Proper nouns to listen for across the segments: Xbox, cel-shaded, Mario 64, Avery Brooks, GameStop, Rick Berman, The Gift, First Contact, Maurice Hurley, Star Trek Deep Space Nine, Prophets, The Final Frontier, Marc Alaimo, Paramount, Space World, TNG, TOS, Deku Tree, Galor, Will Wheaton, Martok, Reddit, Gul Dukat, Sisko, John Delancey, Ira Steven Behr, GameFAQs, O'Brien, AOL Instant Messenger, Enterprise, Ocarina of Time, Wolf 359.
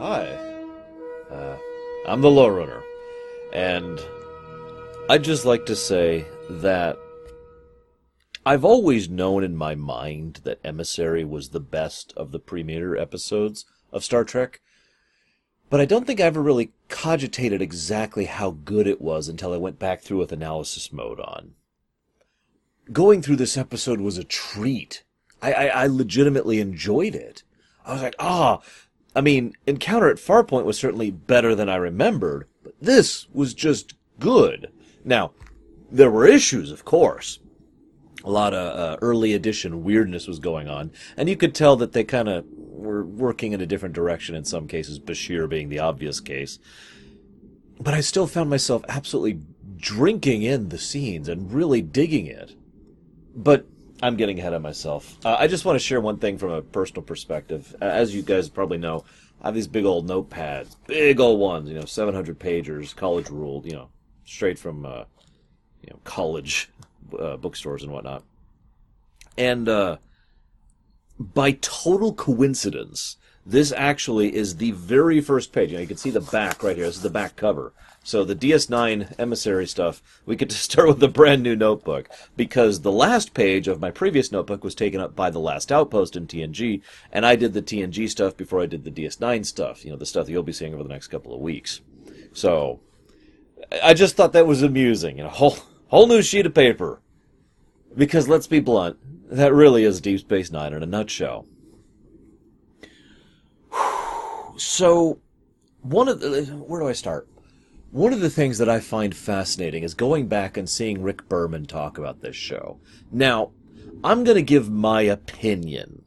Hi, I'm the Law Runner, and I'd just like to say that I've always known in my mind that Emissary was the best of the premiere episodes of Star Trek, but I don't think I ever really cogitated exactly how good it was until I went back through with analysis mode on. Going through this episode was a treat. I legitimately enjoyed it. I was like, I mean, Encounter at Farpoint was certainly better than I remembered, but this was just good. Now, there were issues, of course. A lot of early edition weirdness was going on, and you could tell that they kind of were working in a different direction in some cases, Bashir being the obvious case. But I still found myself absolutely drinking in the scenes and really digging it. But I'm getting ahead of myself. I just want to share one thing from a personal perspective. As you guys probably know, I have these big old notepads, big old ones, 700 pagers, college ruled, straight from, college bookstores and whatnot. And by total coincidence, this actually is the very first page. You can see the back right here. This is the back cover. So the DS9 Emissary stuff, we could just start with a brand new notebook, because the last page of my previous notebook was taken up by the Last Outpost in TNG, and I did the TNG stuff before I did the DS9 stuff, the stuff that you'll be seeing over the next couple of weeks. So I just thought that was amusing, a whole new sheet of paper. Because let's be blunt, that really is Deep Space Nine in a nutshell. So, where do I start? One of the things that I find fascinating is going back and seeing Rick Berman talk about this show. Now, I'm going to give my opinion,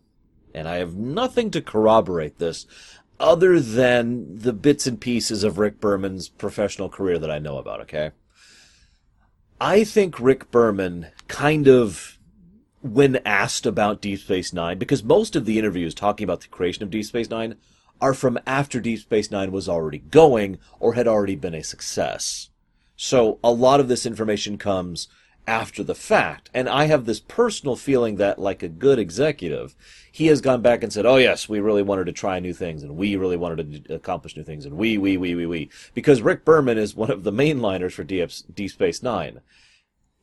and I have nothing to corroborate this other than the bits and pieces of Rick Berman's professional career that I know about, okay? I think Rick Berman kind of, when asked about Deep Space Nine, because most of the interviews talking about the creation of Deep Space Nine are from after Deep Space Nine was already going or had already been a success. So a lot of this information comes after the fact. And I have this personal feeling that, like a good executive, he has gone back and said, oh yes, we really wanted to try new things, and we really wanted to accomplish new things, and we. Because Rick Berman is one of the mainliners for Deep Space Nine.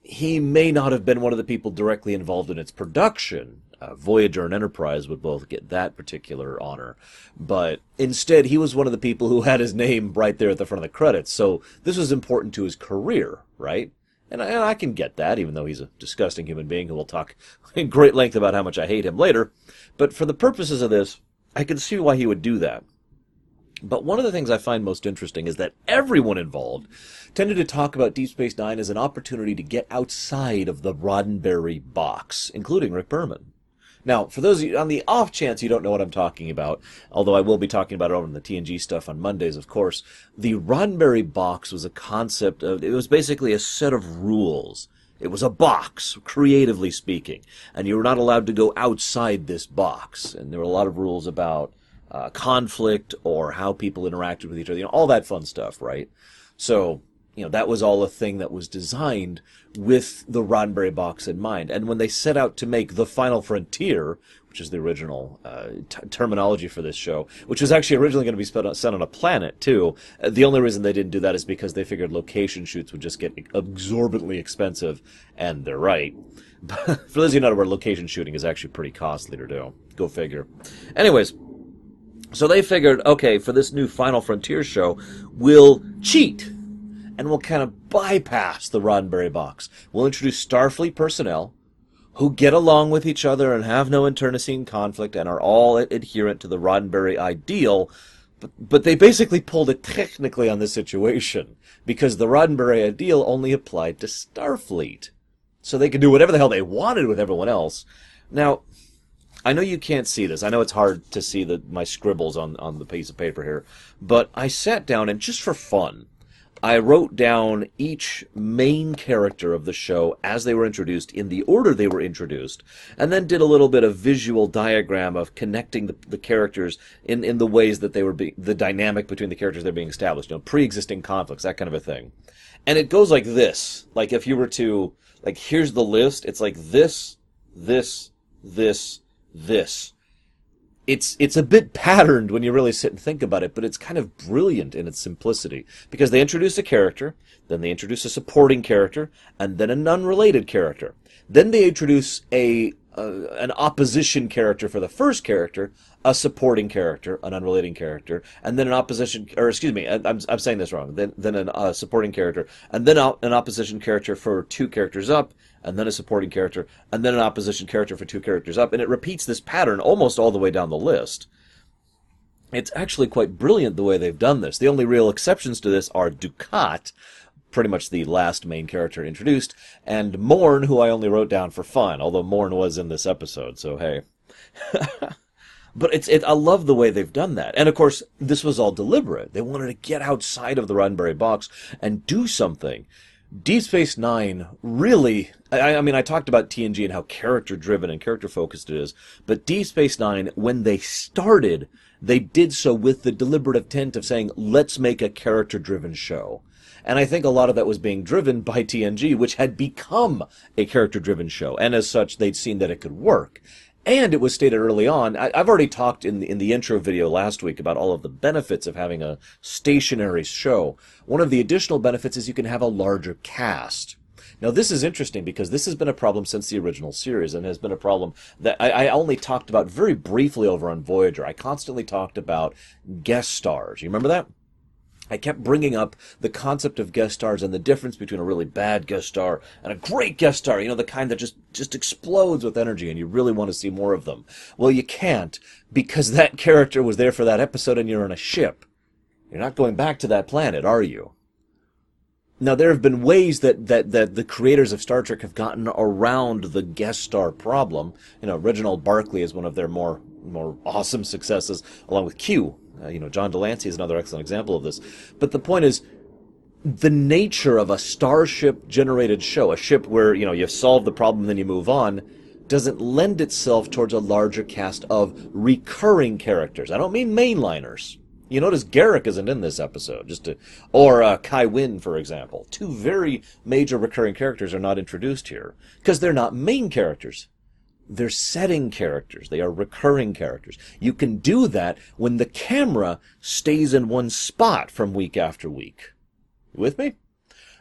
He may not have been one of the people directly involved in its production. Voyager and Enterprise would both get that particular honor. But instead, he was one of the people who had his name right there at the front of the credits. So this was important to his career, right? And I can get that, even though he's a disgusting human being who will talk in great length about how much I hate him later. But for the purposes of this, I can see why he would do that. But one of the things I find most interesting is that everyone involved tended to talk about Deep Space Nine as an opportunity to get outside of the Roddenberry box, including Rick Berman. Now, for those of you, on the off chance you don't know what I'm talking about, although I will be talking about it over in the TNG stuff on Mondays, of course, the Roddenberry box was a concept of, it was basically a set of rules. It was a box, creatively speaking, and you were not allowed to go outside this box. And there were a lot of rules about conflict or how people interacted with each other, all that fun stuff, right? So, that was all a thing that was designed with the Roddenberry box in mind. And when they set out to make The Final Frontier, which is the original terminology for this show, which was actually originally going to be set on a planet, too, the only reason they didn't do that is because they figured location shoots would just get exorbitantly expensive, and they're right. But for those of you not aware, location shooting is actually pretty costly to do. Go figure. Anyways, so they figured, okay, for this new Final Frontier show, we'll cheat. And we'll kind of bypass the Roddenberry box. We'll introduce Starfleet personnel who get along with each other and have no internecine conflict and are all adherent to the Roddenberry ideal. But they basically pulled it technically on this situation because the Roddenberry ideal only applied to Starfleet. So they could do whatever the hell they wanted with everyone else. Now, I know you can't see this. I know it's hard to see my scribbles on the piece of paper here. But I sat down and just for fun, I wrote down each main character of the show as they were introduced, in the order they were introduced, and then did a little bit of visual diagram of connecting the characters in the ways that they were the dynamic between the characters they're being established, pre-existing conflicts, that kind of a thing. And it goes like this. Like if you were to, here's the list, it's like this, this, this, this. It's a bit patterned when you really sit and think about it, but it's kind of brilliant in its simplicity, because they introduce a character, then they introduce a supporting character, and then an unrelated character. Then they introduce an opposition character for the first character, a supporting character, an unrelating character, and then an opposition, or excuse me, I'm saying this wrong, then a supporting character, and then an opposition character for two characters up, and then a supporting character, and then an opposition character for two characters up, and it repeats this pattern almost all the way down the list. It's actually quite brilliant the way they've done this. The only real exceptions to this are Dukat, pretty much the last main character introduced, and Morn, who I only wrote down for fun, although Morn was in this episode, so hey. But I love the way they've done that. And of course, this was all deliberate. They wanted to get outside of the Roddenberry box and do something. Deep Space Nine really, I mean, I talked about TNG and how character-driven and character-focused it is, but Deep Space Nine, when they started, they did so with the deliberate intent of saying, let's make a character-driven show. And I think a lot of that was being driven by TNG, which had become a character-driven show, and as such, they'd seen that it could work. And it was stated early on, I've already talked in the intro video last week about all of the benefits of having a stationary show. One of the additional benefits is you can have a larger cast. Now this is interesting because this has been a problem since the original series and has been a problem that I only talked about very briefly over on Voyager. I constantly talked about guest stars. You remember that? I kept bringing up the concept of guest stars and the difference between a really bad guest star and a great guest star, you know, the kind that just explodes with energy and you really want to see more of them. Well, you can't, because that character was there for that episode and you're on a ship. You're not going back to that planet, are you? Now, there have been ways that the creators of Star Trek have gotten around the guest star problem. You know, Reginald Barclay is one of their more awesome successes, along with Q. You know, John Delancey is another excellent example of this. But the point is, the nature of a starship-generated show, a ship where, you know, you solve the problem, then you move on, doesn't lend itself towards a larger cast of recurring characters. I don't mean mainliners. You notice Garrick isn't in this episode, or Kai Wynn, for example. Two very major recurring characters are not introduced here, because they're not main characters. They're setting characters. They are recurring characters. You can do that when the camera stays in one spot from week after week. You with me?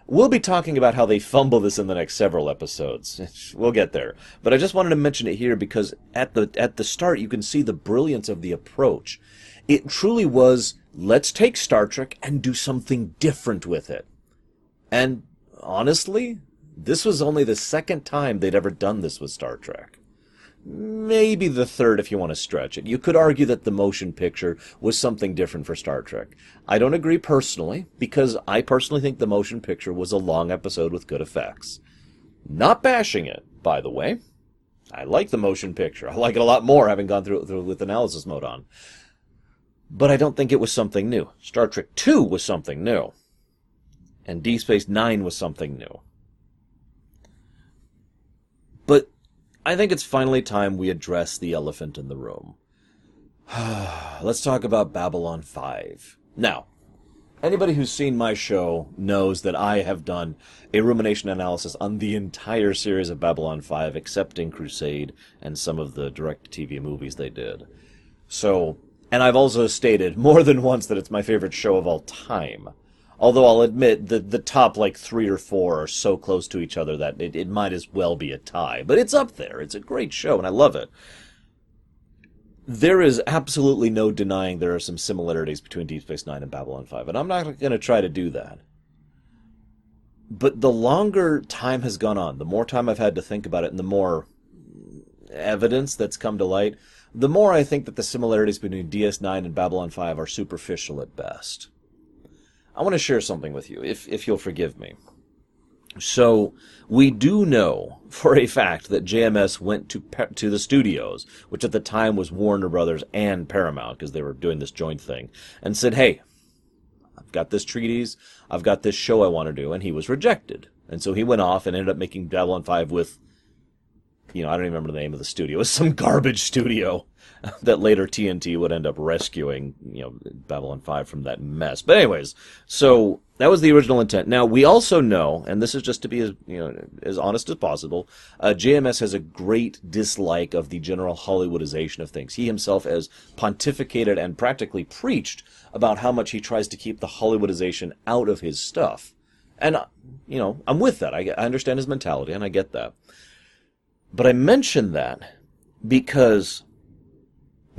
We'll be talking about how they fumble this in the next several episodes. We'll get there. But I just wanted to mention it here because at the start you can see the brilliance of the approach. It truly was, let's take Star Trek and do something different with it. And honestly, this was only the second time they'd ever done this with Star Trek. Maybe the third if you want to stretch it. You could argue that the motion picture was something different for Star Trek. I don't agree personally, because I personally think the motion picture was a long episode with good effects. Not bashing it, by the way. I like the motion picture. I like it a lot more having gone through with analysis mode on. But I don't think it was something new. Star Trek II was something new. And Deep Space Nine was something new. But I think it's finally time we address the elephant in the room. Let's talk about Babylon 5. Now, anybody who's seen my show knows that I have done a rumination analysis on the entire series of Babylon 5, excepting Crusade and some of the direct-to-TV movies they did. So, and I've also stated more than once that it's my favorite show of all time. Although I'll admit that the top, like, 3 or 4 are so close to each other that it might as well be a tie. But it's up there. It's a great show, and I love it. There is absolutely no denying there are some similarities between Deep Space Nine and Babylon 5, and I'm not going to try to do that. But the longer time has gone on, the more time I've had to think about it, and the more evidence that's come to light, the more I think that the similarities between DS9 and Babylon 5 are superficial at best. I want to share something with you, if you'll forgive me. So, we do know for a fact that JMS went to the studios, which at the time was Warner Brothers and Paramount, because they were doing this joint thing, and said, hey, I've got this treatise, I've got this show I want to do, and he was rejected. And so he went off and ended up making Babylon 5 with, you know, I don't even remember the name of the studio. It was some garbage studio. that later TNT would end up rescuing, you know, Babylon 5 from that mess. But anyways, so that was the original intent. Now, we also know, and this is just to be as, you know, as honest as possible, JMS has a great dislike of the general Hollywoodization of things. He himself has pontificated and practically preached about how much he tries to keep the Hollywoodization out of his stuff. And, you know, I'm with that. I understand his mentality, and I get that. But I mention that because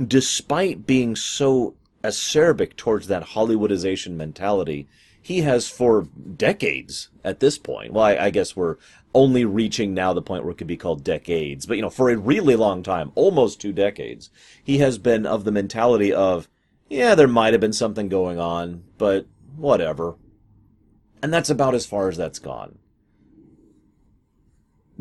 despite being so acerbic towards that Hollywoodization mentality, he has for decades at this point, well, I guess we're only reaching now the point where it could be called decades, but, you know, for a really long time, almost 2 decades, he has been of the mentality of, yeah, there might have been something going on, but whatever. And that's about as far as that's gone.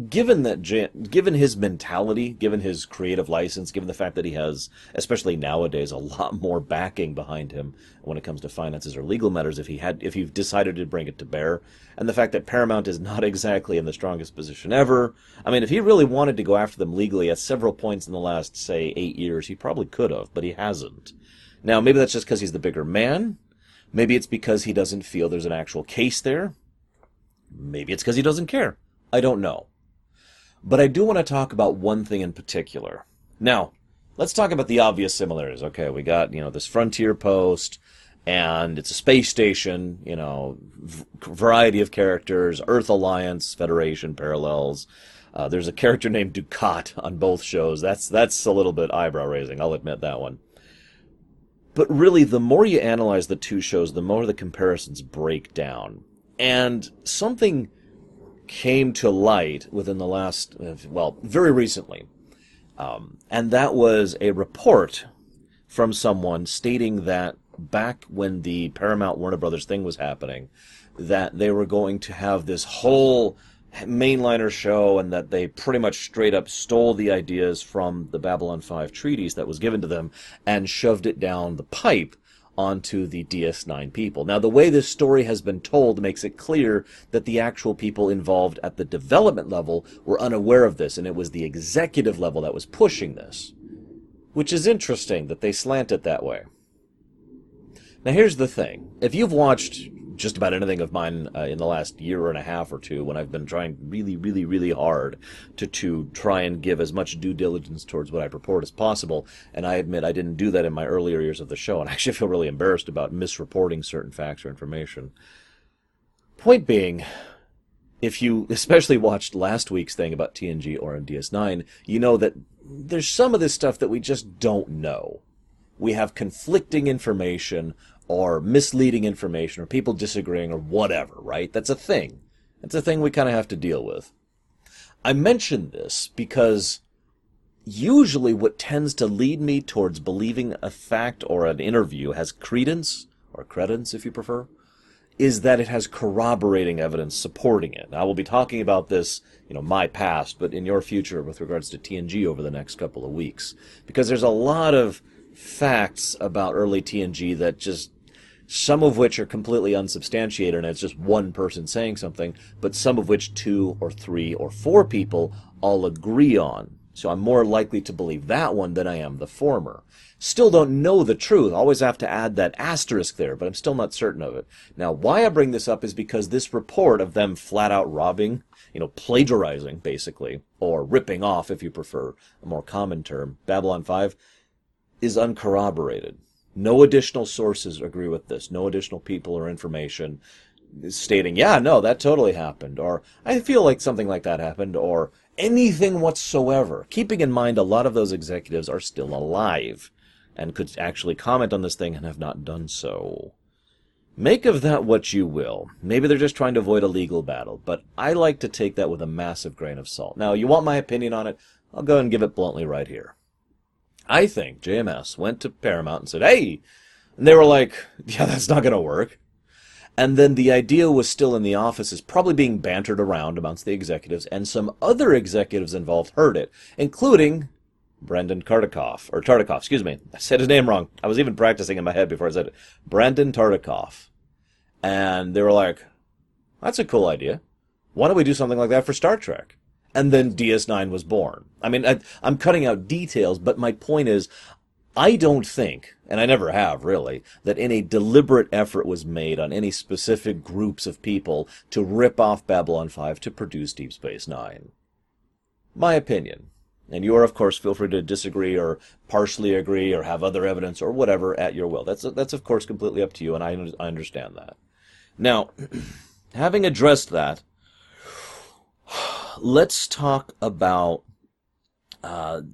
Given that, given his mentality, given his creative license, given the fact that he has, especially nowadays, a lot more backing behind him when it comes to finances or legal matters, if he decided to bring it to bear, and the fact that Paramount is not exactly in the strongest position ever, I mean, if he really wanted to go after them legally at several points in the last, say, 8 years, he probably could have, but he hasn't. Now, maybe that's just because he's the bigger man. Maybe it's because he doesn't feel there's an actual case there. Maybe it's because he doesn't care. I don't know. But I do want to talk about one thing in particular. Now, let's talk about the obvious similarities. Okay, we got, you know, this frontier post, and it's a space station, you know, variety of characters, Earth Alliance, Federation, parallels. There's a character named Dukat on both shows. That's a little bit eyebrow-raising, I'll admit that one. But really, the more you analyze the two shows, the more the comparisons break down. And something came to light within the last, well, very recently. And that was a report from someone stating that back when the Paramount Warner Brothers thing was happening, that they were going to have this whole mainliner show and that they pretty much straight up stole the ideas from the Babylon 5 treaties that was given to them and shoved it down the pipe onto the DS9 people. Now, the way this story has been told makes it clear that the actual people involved at the development level were unaware of this, and it was the executive level that was pushing this, which is interesting that they slant it that way. Now, here's the thing. If you've watched just about anything of mine in the last year and a half or two, when I've been trying really, really, really hard to try and give as much due diligence towards what I purport as possible, and I admit I didn't do that in my earlier years of the show, and I actually feel really embarrassed about misreporting certain facts or information. Point being, if you especially watched last week's thing about TNG or DS9, you know that there's some of this stuff that we just don't know. We have conflicting information, or misleading information, or people disagreeing, or whatever, right? That's a thing. That's a thing we kind of have to deal with. I mention this because usually what tends to lead me towards believing a fact or an interview has credence, or credence if you prefer, is that it has corroborating evidence supporting it. Now, I will be talking about this, you know, my past, but in your future with regards to TNG over the next couple of weeks. Because there's a lot of facts about early TNG that just, some of which are completely unsubstantiated and it's just one person saying something, but some of which 2 or 3 or 4 people all agree on. So I'm more likely to believe that one than I am the former. Still don't know the truth. I always have to add that asterisk there, but I'm still not certain of it. Now, why I bring this up is because this report of them flat out robbing, you know, plagiarizing basically, or ripping off if you prefer a more common term, Babylon 5, is uncorroborated. No additional sources agree with this. No additional people or information stating, yeah, no, that totally happened, or I feel like something like that happened, or anything whatsoever. Keeping in mind a lot of those executives are still alive and could actually comment on this thing and have not done so. Make of that what you will. Maybe they're just trying to avoid a legal battle, but I like to take that with a massive grain of salt. Now, you want my opinion on it? I'll go ahead and give it bluntly right here. I think JMS went to Paramount and said, hey! And they were like, yeah, that's not going to work. And then the idea was still in the office, is probably being bantered around amongst the executives, and some other executives involved heard it, including Brandon Tartikoff, excuse me. I said his name wrong. I was even practicing in my head before I said it. Brandon Tartikoff. And they were like, that's a cool idea. Why don't we do something like that for Star Trek? and then DS9 was born. I mean, I'm cutting out details, but my point is, I don't think, and I never have really, that any deliberate effort was made on any specific groups of people to rip off Babylon 5 to produce Deep Space Nine. My opinion. And you are, of course, feel free to disagree or partially agree or have other evidence or whatever at your will. That's of course, completely up to you, and I understand that. Now, having addressed that, let's talk about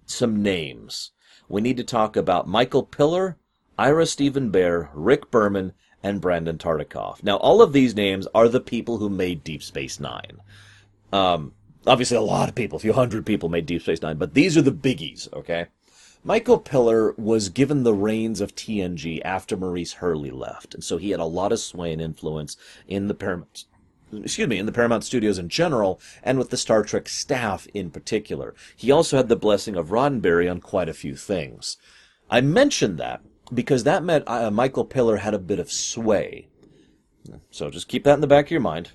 some names. We need to talk about Michael Piller, Ira Steven Behr, Rick Berman, and Brandon Tartikoff. Now, all of these names are the people who made Deep Space Nine. Obviously, a lot of people, a few hundred people made Deep Space Nine, but these are the biggies, okay? Michael Piller was given the reins of TNG after Maurice Hurley left, and so he had a lot of sway and influence in the Paramount. Excuse me, in the Paramount Studios in general, and with the Star Trek staff in particular. He also had the blessing of Roddenberry on quite a few things. I mentioned that because that meant Michael Piller had a bit of sway. So just keep that in the back of your mind.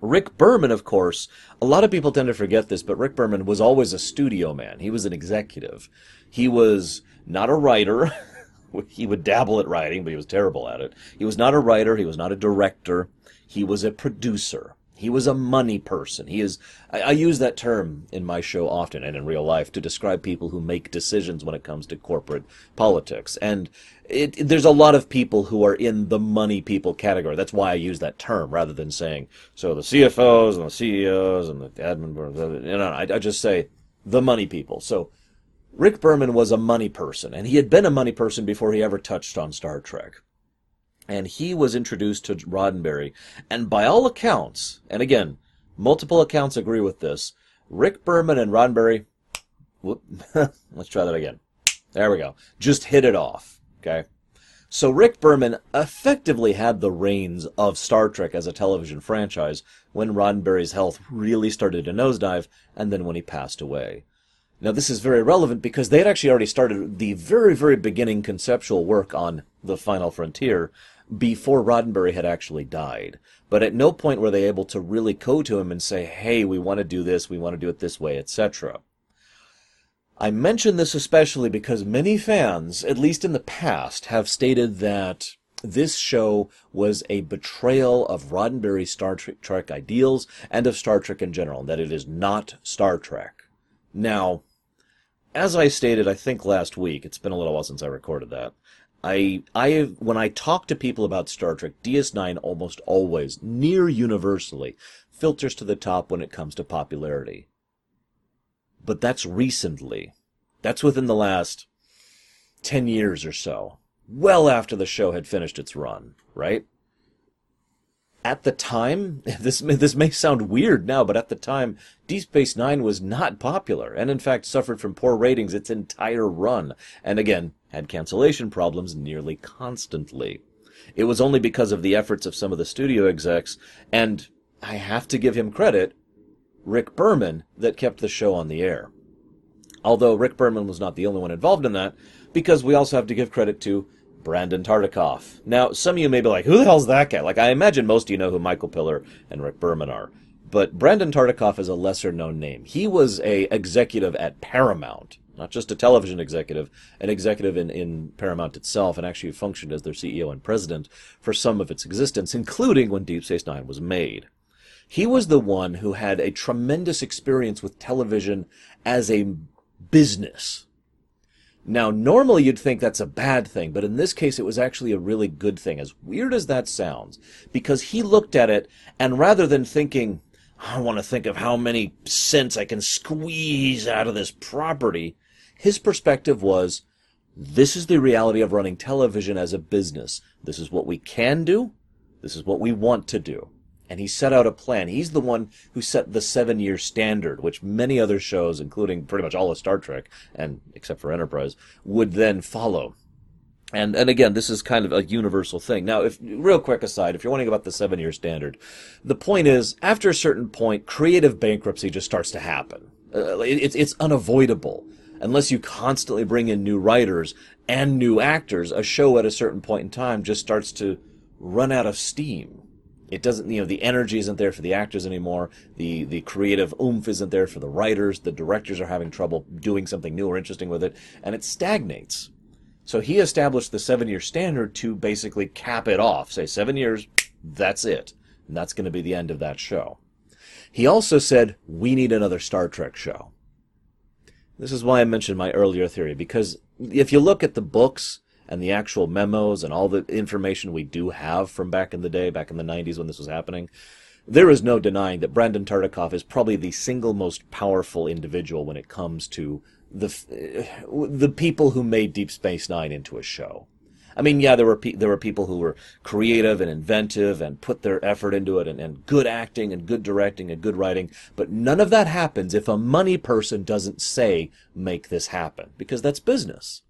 Rick Berman, of course, a lot of people tend to forget this, but Rick Berman was always a studio man. He was an executive. He was not a writer. He would dabble at writing, but he was terrible at it. He was not a writer. He was not a director. He was a producer. He was a money person. He is, I use that term in my show often and in real life to describe people who make decisions when it comes to corporate politics. And there's a lot of people who are in the money people category. That's why I use that term rather than saying, so the CFOs and the CEOs and the admin board, you know, I just say the money people. So Rick Berman was a money person, and he had been a money person before he ever touched on Star Trek. And he was introduced to Roddenberry, and by all accounts, and again, multiple accounts agree with this, Rick Berman and Roddenberry, let's try that again. There we go. Just hit it off, okay? So Rick Berman effectively had the reins of Star Trek as a television franchise when Roddenberry's health really started to nosedive, and then when he passed away. Now, this is very relevant because they had actually already started the very, very beginning conceptual work on The Final Frontier before Roddenberry had actually died. But at no point were they able to really go to him and say, hey, we want to do this, we want to do it this way, etc. I mention this especially because many fans, at least in the past, have stated that this show was a betrayal of Roddenberry's Star Trek ideals and of Star Trek in general, and that it is not Star Trek. Now, as I stated, I think last week, it's been a little while since I recorded that, when I talk to people about Star Trek, DS9 almost always, near universally, filters to the top when it comes to popularity. But that's recently. That's within the last 10 years or so, well after the show had finished its run, right? At the time, this may sound weird now, but at the time, Deep Space Nine was not popular, and in fact suffered from poor ratings its entire run, and again, had cancellation problems nearly constantly. It was only because of the efforts of some of the studio execs, and I have to give him credit, Rick Berman, that kept the show on the air. Although Rick Berman was not the only one involved in that, because we also have to give credit to Brandon Tartikoff. Now, some of you may be like, who the hell's that guy? Like, I imagine most of you know who Michael Piller and Rick Berman are. But Brandon Tartikoff is a lesser-known name. He was an executive at Paramount, not just a television executive, an executive in Paramount itself, and actually functioned as their CEO and president for some of its existence, including when Deep Space Nine was made. He was the one who had a tremendous experience with television as a business. Now, normally you'd think that's a bad thing, but in this case it was actually a really good thing, as weird as that sounds, because he looked at it, and rather than thinking, I want to think of how many cents I can squeeze out of this property, his perspective was, this is the reality of running television as a business. This is what we can do. This is what we want to do. And he set out a plan. He's the one who set the 7-year standard, which many other shows, including pretty much all of Star Trek, and except for Enterprise, would then follow. And again, this is kind of a universal thing. Now, real quick aside, if you're wondering about the 7-year standard, the point is, after a certain point, creative bankruptcy just starts to happen. It's unavoidable. Unless you constantly bring in new writers and new actors, a show at a certain point in time just starts to run out of steam. It doesn't, you know, the energy isn't there for the actors anymore. The creative oomph isn't there for the writers. The directors are having trouble doing something new or interesting with it, and it stagnates. So he established the 7-year standard to basically cap it off. Say 7 years, that's it. And that's going to be the end of that show. He also said, we need another Star Trek show. This is why I mentioned my earlier theory, because if you look at the books and the actual memos and all the information we do have from back in the day, back in the 90s when this was happening, there is no denying that Brandon Tartikoff is probably the single most powerful individual when it comes to the people who made Deep Space Nine into a show. I mean, yeah, there were people who were creative and inventive and put their effort into it, and good acting and good directing and good writing, but none of that happens if a money person doesn't say, make this happen, because that's business.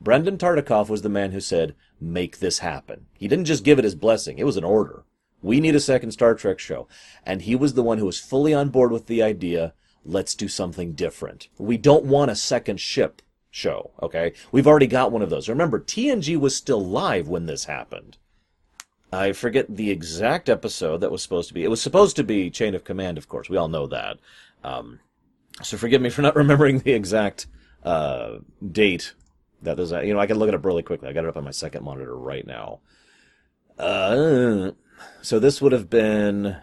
Brandon Tartikoff was the man who said, make this happen. He didn't just give it his blessing, it was an order. We need a second Star Trek show. And he was the one who was fully on board with the idea, let's do something different. We don't want a second ship show, okay? We've already got one of those. Remember, TNG was still live when this happened. I forget the exact episode that was supposed to be. It was supposed to be Chain of Command, of course. We all know that. So forgive me for not remembering the exact date that there's a, you know, I can look it up really quickly. I got it up on my second monitor right now. So this would have been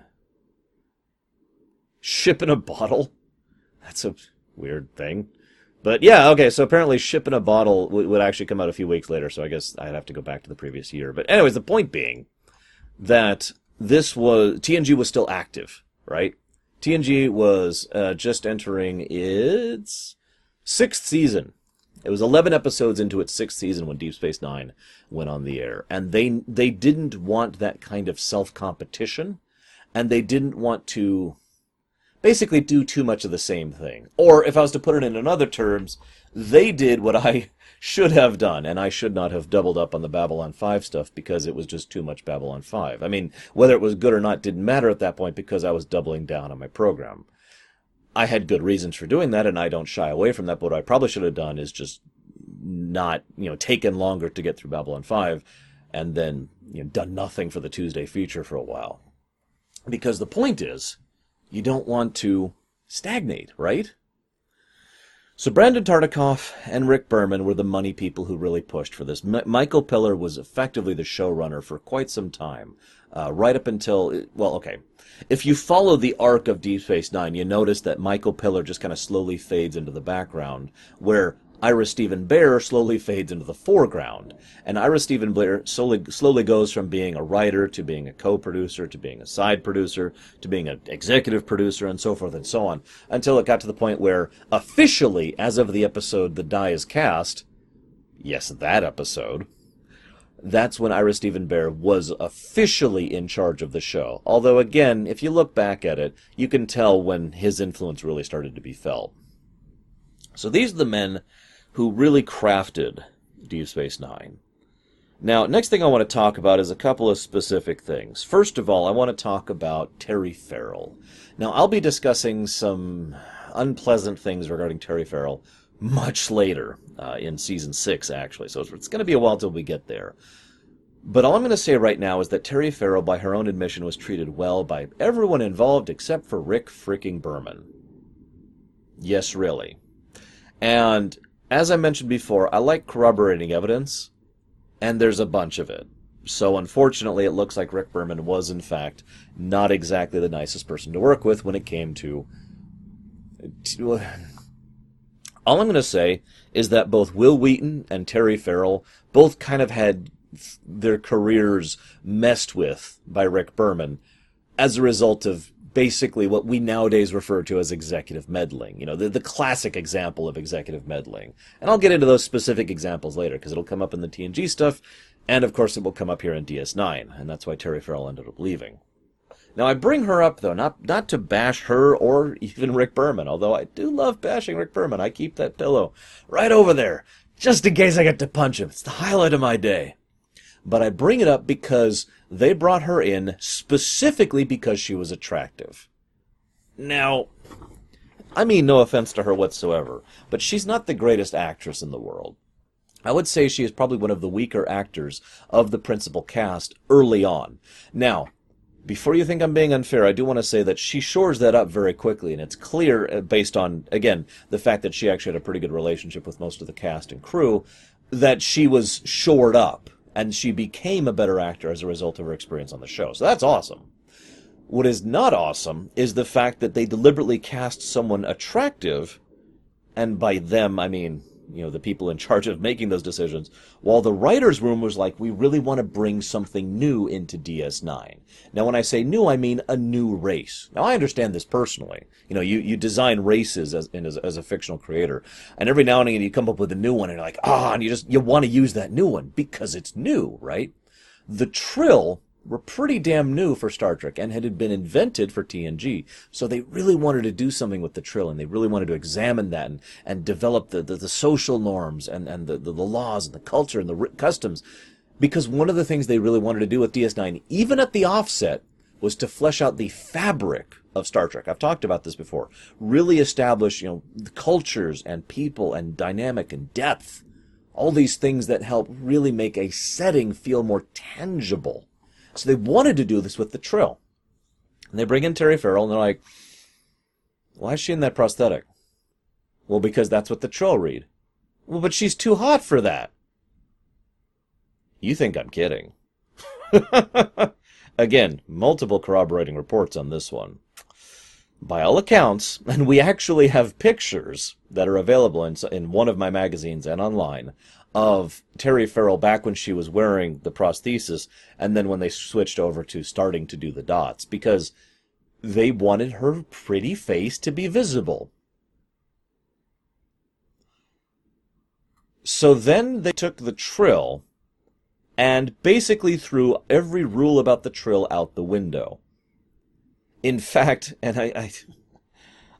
Ship in a Bottle. That's a weird thing. But yeah, okay, so apparently Ship in a Bottle would actually come out a few weeks later, so I guess I'd have to go back to the previous year. But anyways, the point being that this was, TNG was still active, right? TNG was just entering its 6th season. It was 11 episodes into its 6th season when Deep Space Nine went on the air. And they didn't want that kind of self-competition, and they didn't want to basically do too much of the same thing. Or, if I was to put it in other terms, they did what I should have done, and I should not have doubled up on the Babylon 5 stuff because it was just too much Babylon 5. I mean, whether it was good or not didn't matter at that point because I was doubling down on my program. I had good reasons for doing that, and I don't shy away from that, but what I probably should have done is just not, you know, taken longer to get through Babylon 5 and then, you know, done nothing for the Tuesday feature for a while. Because the point is, you don't want to stagnate, right? So Brandon Tartikoff and Rick Berman were the money people who really pushed for this. Michael Piller was effectively the showrunner for quite some time, right up until, well, okay. If you follow the arc of Deep Space Nine, you notice that Michael Piller just kind of slowly fades into the background, where Ira Steven Behr slowly fades into the foreground. And Ira Steven Behr slowly goes from being a writer to being a co-producer to being a side producer to being an executive producer and so forth and so on, until it got to the point where officially, as of the episode The Die is Cast, yes, that episode, that's when Ira Steven Behr was officially in charge of the show. Although, again, if you look back at it, you can tell when his influence really started to be felt. So these are the men who really crafted Deep Space Nine. Now, next thing I want to talk about is a couple of specific things. First of all, I want to talk about Terry Farrell. Now, I'll be discussing some unpleasant things regarding Terry Farrell much later, in Season 6, actually. So it's going to be a while till we get there. But all I'm going to say right now is that Terry Farrell, by her own admission, was treated well by everyone involved except for Rick freaking Berman. Yes, really. And as I mentioned before, I like corroborating evidence, and there's a bunch of it. So unfortunately, it looks like Rick Berman was, in fact, not exactly the nicest person to work with when it came to all I'm going to say is that both Will Wheaton and Terry Farrell both kind of had their careers messed with by Rick Berman as a result of basically what we nowadays refer to as executive meddling. You know, the classic example of executive meddling. And I'll get into those specific examples later, because it'll come up in the TNG stuff, and of course it will come up here in DS9, and that's why Terry Farrell ended up leaving. Now, I bring her up, though, not to bash her or even Rick Berman, although I do love bashing Rick Berman. I keep that pillow right over there, just in case I get to punch him. It's the highlight of my day. But I bring it up because they brought her in specifically because she was attractive. Now, I mean no offense to her whatsoever, but she's not the greatest actress in the world. I would say she is probably one of the weaker actors of the principal cast early on. Now, Before you think I'm being unfair, I do want to say that she shores that up very quickly, and it's clear based on, again, the fact that she actually had a pretty good relationship with most of the cast and crew, that she was shored up, and she became a better actor as a result of her experience on the show. So that's awesome. What is not awesome is the fact that they deliberately cast someone attractive, and by them, I mean, you know, the people in charge of making those decisions, while the writer's room was like, we really want to bring something new into DS9. Now, when I say new, I mean a new race. Now, I understand this personally. You know, you design races as a fictional creator, and every now and again you come up with a new one, and you're like, and you want to use that new one because it's new, right? The Trill were pretty damn new for Star Trek and had been invented for TNG. So they really wanted to do something with the Trill, and they really wanted to examine that and develop the social norms and the laws and the culture and the customs. Because one of the things they really wanted to do with DS9, even at the offset, was to flesh out the fabric of Star Trek. I've talked about this before. Really establish, you know, the cultures and people and dynamic and depth. All these things that help really make a setting feel more tangible. So they wanted to do this with the Trill. And they bring in Terry Farrell, and they're like, why is she in that prosthetic? Well, because that's what the Trill read. Well, but she's too hot for that. You think I'm kidding. Again, multiple corroborating reports on this one. By all accounts, and we actually have pictures that are available in one of my magazines and online, of Terry Farrell back when she was wearing the prosthesis, and then when they switched over to starting to do the dots, because they wanted her pretty face to be visible. So then they took the Trill and basically threw every rule about the Trill out the window. In fact, and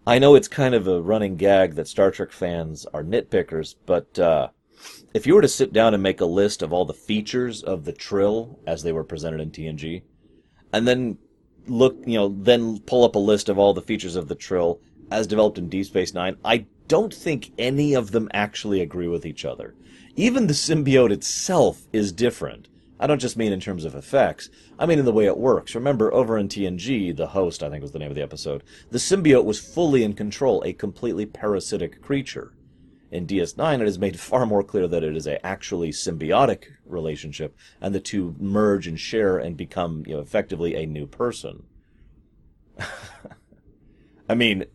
I know it's kind of a running gag that Star Trek fans are nitpickers, but if you were to sit down and make a list of all the features of the Trill as they were presented in TNG, and then look, you know, then pull up a list of all the features of the Trill as developed in Deep Space Nine, I don't think any of them actually agree with each other. Even the symbiote itself is different. I don't just mean in terms of effects. I mean in the way it works. Remember, over in TNG, The Host, I think was the name of the episode, the symbiote was fully in control, a completely parasitic creature. In DS9, it is made far more clear that it is a actually symbiotic relationship, and the two merge and share and become, you know, effectively a new person. I mean,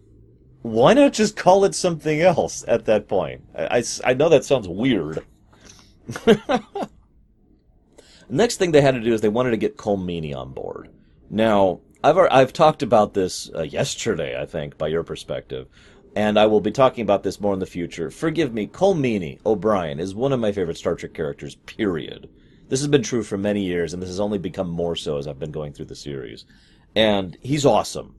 why not just call it something else at that point? I know that sounds weird. Next thing they had to do is they wanted to get Colmini on board. Now, I've talked about this yesterday, I think, by your perspective. And I will be talking about this more in the future. Forgive me, Colmini, O'Brien, is one of my favorite Star Trek characters, period. This has been true for many years, and this has only become more so as I've been going through the series. And he's awesome.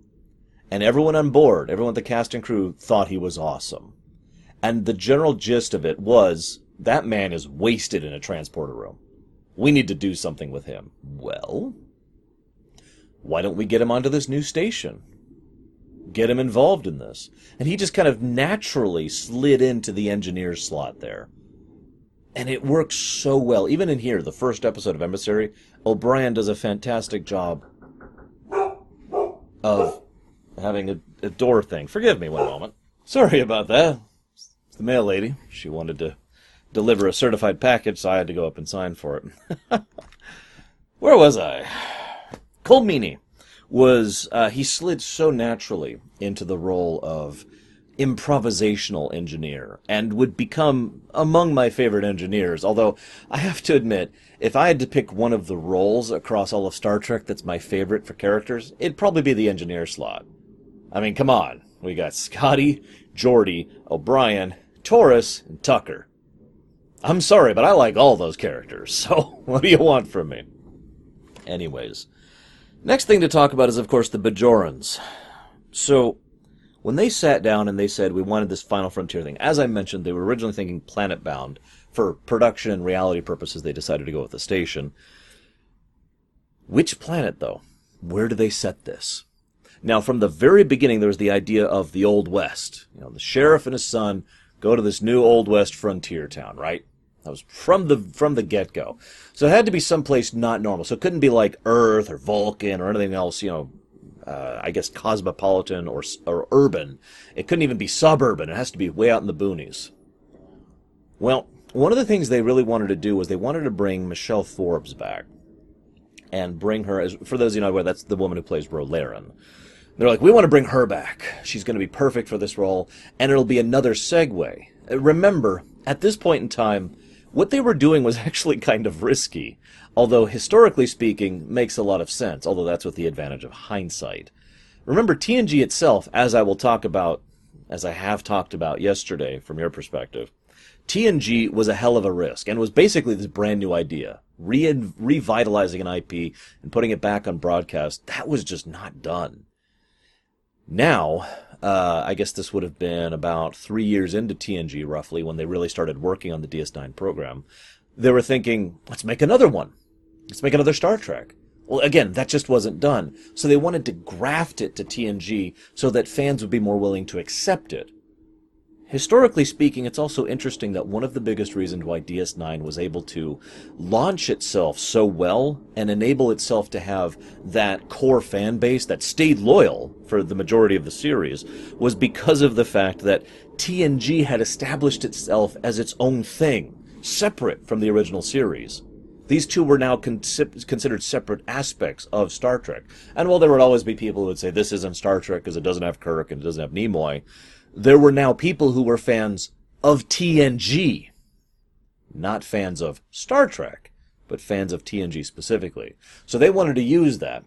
And everyone on board, everyone at the cast and crew, thought he was awesome. And the general gist of it was, that man is wasted in a transporter room. We need to do something with him. Well, why don't we get him onto this new station? Get him involved in this. And he just kind of naturally slid into the engineer slot there. And it works so well. Even in here, the first episode of Emissary, O'Brien does a fantastic job of having a door thing. Forgive me one moment. Sorry about that. It's the mail lady. She wanted to deliver a certified package, so I had to go up and sign for it. Where was I? Colmini was, he slid so naturally into the role of improvisational engineer and would become among my favorite engineers, although I have to admit, if I had to pick one of the roles across all of Star Trek that's my favorite for characters, it'd probably be the engineer slot. I mean, come on. We got Scotty, Geordi, O'Brien, Torres, and Tucker. I'm sorry, but I like all those characters, so what do you want from me? Anyways, next thing to talk about is, of course, the Bajorans. So, when they sat down and they said we wanted this Final Frontier thing, as I mentioned, they were originally thinking planet-bound. For production and reality purposes, they decided to go with the station. Which planet, though? Where do they set this? Now, from the very beginning, there was the idea of the Old West. You know, the sheriff and his son go to this new Old West frontier town, right? That was from the get-go. So it had to be someplace not normal. So it couldn't be like Earth or Vulcan or anything else, you know, I guess cosmopolitan or urban. It couldn't even be suburban. It has to be way out in the boonies. Well, one of the things they really wanted to do was they wanted to bring Michelle Forbes back and bring her, as for those of you not aware, that's the woman who plays Ro Laren. They're like, we want to bring her back. She's going to be perfect for this role, and it'll be another segue. Remember, at this point in time, what they were doing was actually kind of risky, although historically speaking makes a lot of sense, although that's with the advantage of hindsight. Remember, TNG itself, as I will talk about, as I have talked about yesterday from your perspective, TNG was a hell of a risk and was basically this brand new idea. Revitalizing an IP and putting it back on broadcast, that was just not done. Now, I guess this would have been about 3 years into TNG, roughly, when they really started working on the DS9 program. They were thinking, let's make another one. Let's make another Star Trek. Well, again, that just wasn't done. So they wanted to graft it to TNG so that fans would be more willing to accept it. Historically speaking, it's also interesting that one of the biggest reasons why DS9 was able to launch itself so well and enable itself to have that core fan base that stayed loyal for the majority of the series was because of the fact that TNG had established itself as its own thing, separate from the original series. These two were now considered separate aspects of Star Trek. And while there would always be people who would say, this isn't Star Trek because it doesn't have Kirk and it doesn't have Nimoy, there were now people who were fans of TNG, not fans of Star Trek, but fans of TNG specifically. So they wanted to use that.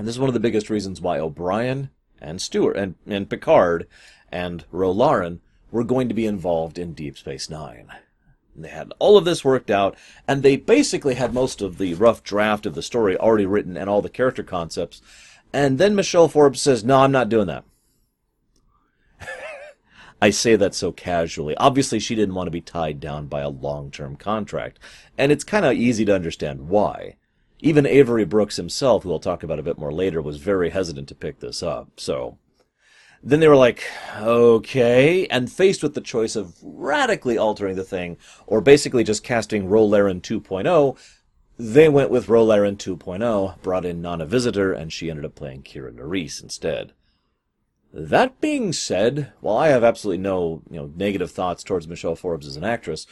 And this is one of the biggest reasons why O'Brien and Stewart and Picard and Ro Laren were going to be involved in Deep Space Nine. And they had all of this worked out, and they basically had most of the rough draft of the story already written and all the character concepts. And then Michelle Forbes says, no, I'm not doing that. I say that so casually. Obviously, she didn't want to be tied down by a long-term contract, and it's kind of easy to understand why. Even Avery Brooks himself, who I'll talk about a bit more later, was very hesitant to pick this up, so... Then they were like, okay, and faced with the choice of radically altering the thing, or basically just casting Ro Laren 2.0, they went with Ro Laren 2.0, brought in Nana Visitor, and she ended up playing Kira Nerys instead. That being said, while I have absolutely no, negative thoughts towards Michelle Forbes as an actress,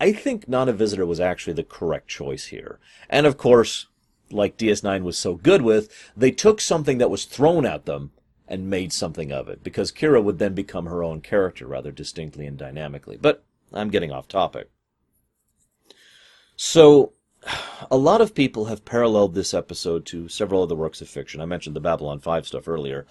I think Nana Visitor was actually the correct choice here. And of course, like DS9 was so good with, they took something that was thrown at them and made something of it, because Kira would then become her own character rather distinctly and dynamically. But I'm getting off topic. So, a lot of people have paralleled this episode to several other works of fiction. I mentioned the Babylon 5 stuff earlier.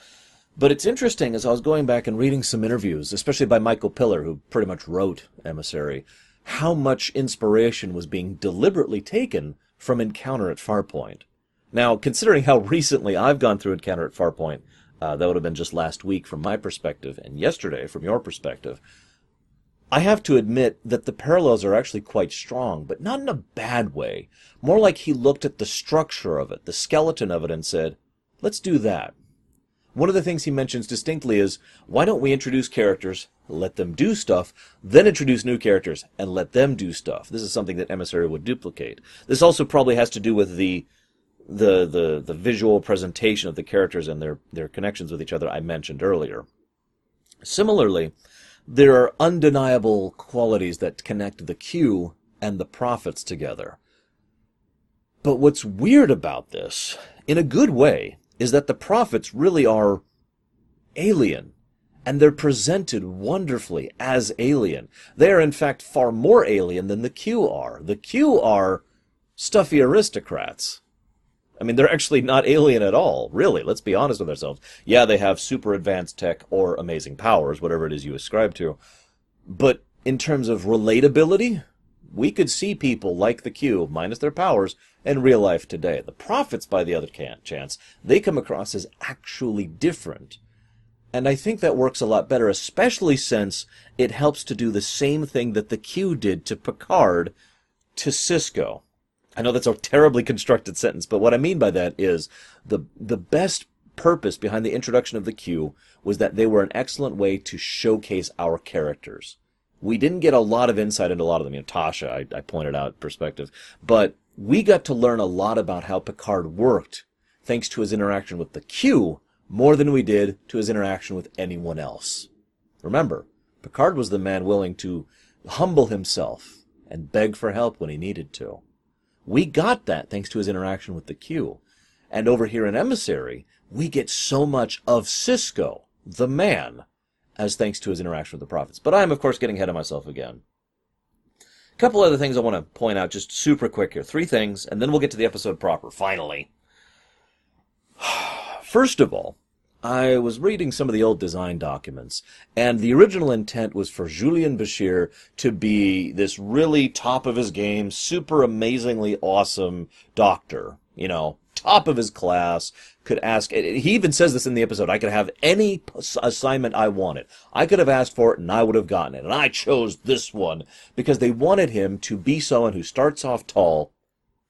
But it's interesting, as I was going back and reading some interviews, especially by Michael Piller, who pretty much wrote Emissary, how much inspiration was being deliberately taken from Encounter at Farpoint. Now, considering how recently I've gone through Encounter at Farpoint, that would have been just last week from my perspective, and yesterday from your perspective, I have to admit that the parallels are actually quite strong, but not in a bad way. More like he looked at the structure of it, the skeleton of it, and said, let's do that. One of the things he mentions distinctly is, why don't we introduce characters, let them do stuff, then introduce new characters, and let them do stuff. This is something that Emissary would duplicate. This also probably has to do with the visual presentation of the characters and their connections with each other I mentioned earlier. Similarly, there are undeniable qualities that connect the Q and the Prophets together. But what's weird about this, in a good way, is that the Prophets really are alien, and they're presented wonderfully as alien. They are, in fact, far more alien than the Q are. The Q are stuffy aristocrats. I mean, they're actually not alien at all, really. Let's be honest with ourselves. Yeah, they have super advanced tech or amazing powers, whatever it is you ascribe to. But in terms of relatability, we could see people like the Q, minus their powers, in real life today. The Prophets, by the other chance, they come across as actually different. And I think that works a lot better, especially since it helps to do the same thing that the Q did to Picard, to Sisko. I know that's a terribly constructed sentence, but what I mean by that is the best purpose behind the introduction of the Q was that they were an excellent way to showcase our characters. we didn't get a lot of insight into a lot of them. You know, Tasha, I pointed out perspective. But we got to learn a lot about how Picard worked thanks to his interaction with the Q more than we did to his interaction with anyone else. Remember, Picard was the man willing to humble himself and beg for help when he needed to. We got that thanks to his interaction with the Q. And over here in Emissary, we get so much of Sisko, the man, as thanks to his interaction with the Prophets. But I'm, of course, getting ahead of myself again. A couple other things I want to point out just super quick here. 3 things, and then we'll get to the episode proper, finally. First of all, I was reading some of the old design documents, and the original intent was for Julian Bashir to be this really top of his game, super amazingly awesome doctor, you know, top of his class, could ask, he even says this in the episode, I could have any assignment I wanted. I could have asked for it, and I would have gotten it, and I chose this one, because they wanted him to be someone who starts off tall,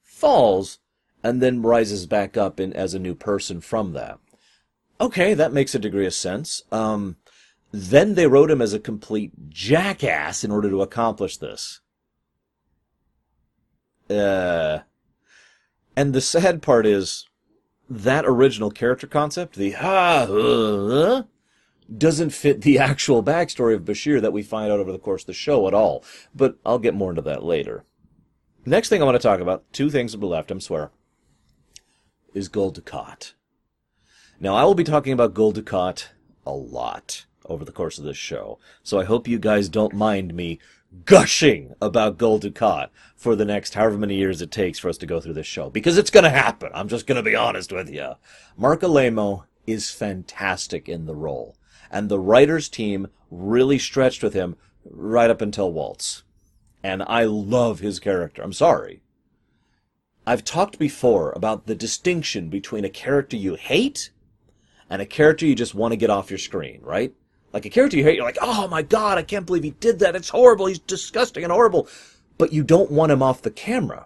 falls, and then rises back up as a new person from that. Okay, that makes a degree of sense. Then they wrote him as a complete jackass in order to accomplish this. And the sad part is, that original character concept, the doesn't fit the actual backstory of Bashir that we find out over the course of the show at all. But I'll get more into that later. Next thing I want to talk about, 2 things that were left, I swear, is Gul Dukat. Now, I will be talking about Gul Dukat a lot over the course of this show, so I hope you guys don't mind me gushing about Gul Dukat for the next however many years it takes for us to go through this show, because it's going to happen. I'm just going to be honest with you. Mark Alamo is fantastic in the role, and the writer's team really stretched with him right up until Waltz, and I love his character. I'm sorry. I've talked before about the distinction between a character you hate and a character you just want to get off your screen, right? Like a character you hate, you're like, oh my god, I can't believe he did that, it's horrible, he's disgusting and horrible. But you don't want him off the camera.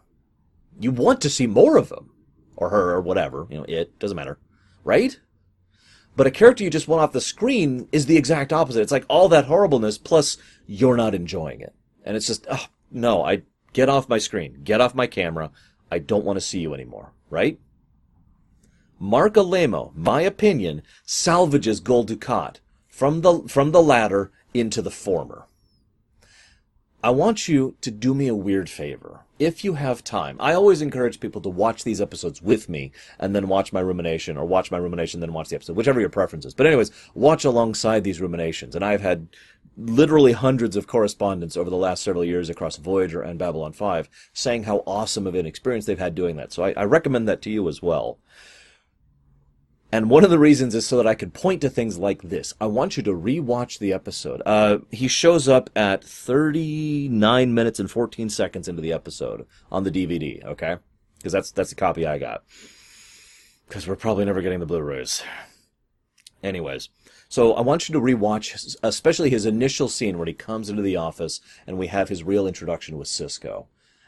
You want to see more of him. Or her, or whatever, you know, it, doesn't matter. Right? But a character you just want off the screen is the exact opposite. It's like all that horribleness, plus you're not enjoying it. And it's just, oh, no, I get off my screen, get off my camera, I don't want to see you anymore, right? Mark Alamo, my opinion, salvages Gul Dukat from the latter into the former. I want you to do me a weird favor. If you have time, I always encourage people to watch these episodes with me and then watch my rumination, or watch my rumination then watch the episode, whichever your preference is. But anyways, watch alongside these ruminations. And I've had literally hundreds of correspondents over the last several years across Voyager and Babylon 5 saying how awesome of an experience they've had doing that. So I recommend that to you as well. And one of the reasons is so that I could point to things like this. I want you to re-watch the episode. He shows up at 39 minutes and 14 seconds into the episode on the DVD, okay? Because that's the copy I got. Because we're probably never getting the Blu-rays. Anyways, so I want you to re-watch, especially his initial scene when he comes into the office and we have his real introduction with Sisko.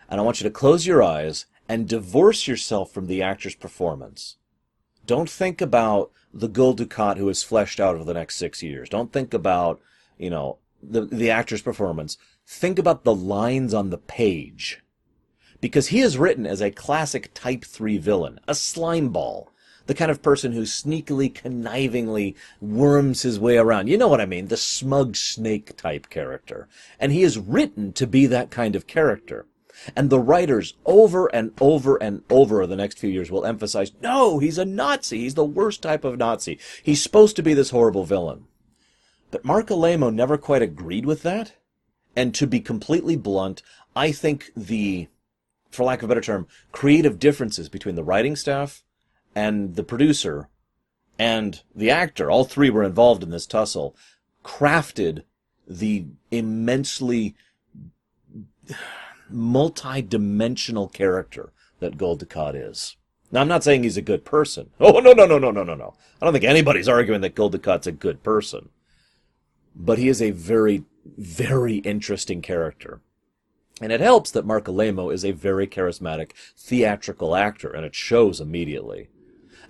And I want you to close your eyes and divorce yourself from the actor's performance. Don't think about the Gul Dukat who is fleshed out over the next 6 years. Don't think about, you know, the actor's performance. Think about the lines on the page. Because he is written as a classic Type 3 villain, a slimeball, the kind of person who sneakily, connivingly worms his way around. You know what I mean, the smug snake type character. And he is written to be that kind of character. And the writers, over and over and over the next few years, will emphasize, no, he's a Nazi. He's the worst type of Nazi. He's supposed to be this horrible villain. But Mark Alamo never quite agreed with that. And to be completely blunt, I think the, for lack of a better term, creative differences between the writing staff and the producer and the actor, all three were involved in this tussle, crafted the immensely multi-dimensional character that Gul Dukat is. Now, I'm not saying he's a good person. Oh, no. I don't think anybody's arguing that Gul Dukat's a good person. But he is a very, very interesting character. And it helps that Mark Alamo is a very charismatic, theatrical actor, and it shows immediately.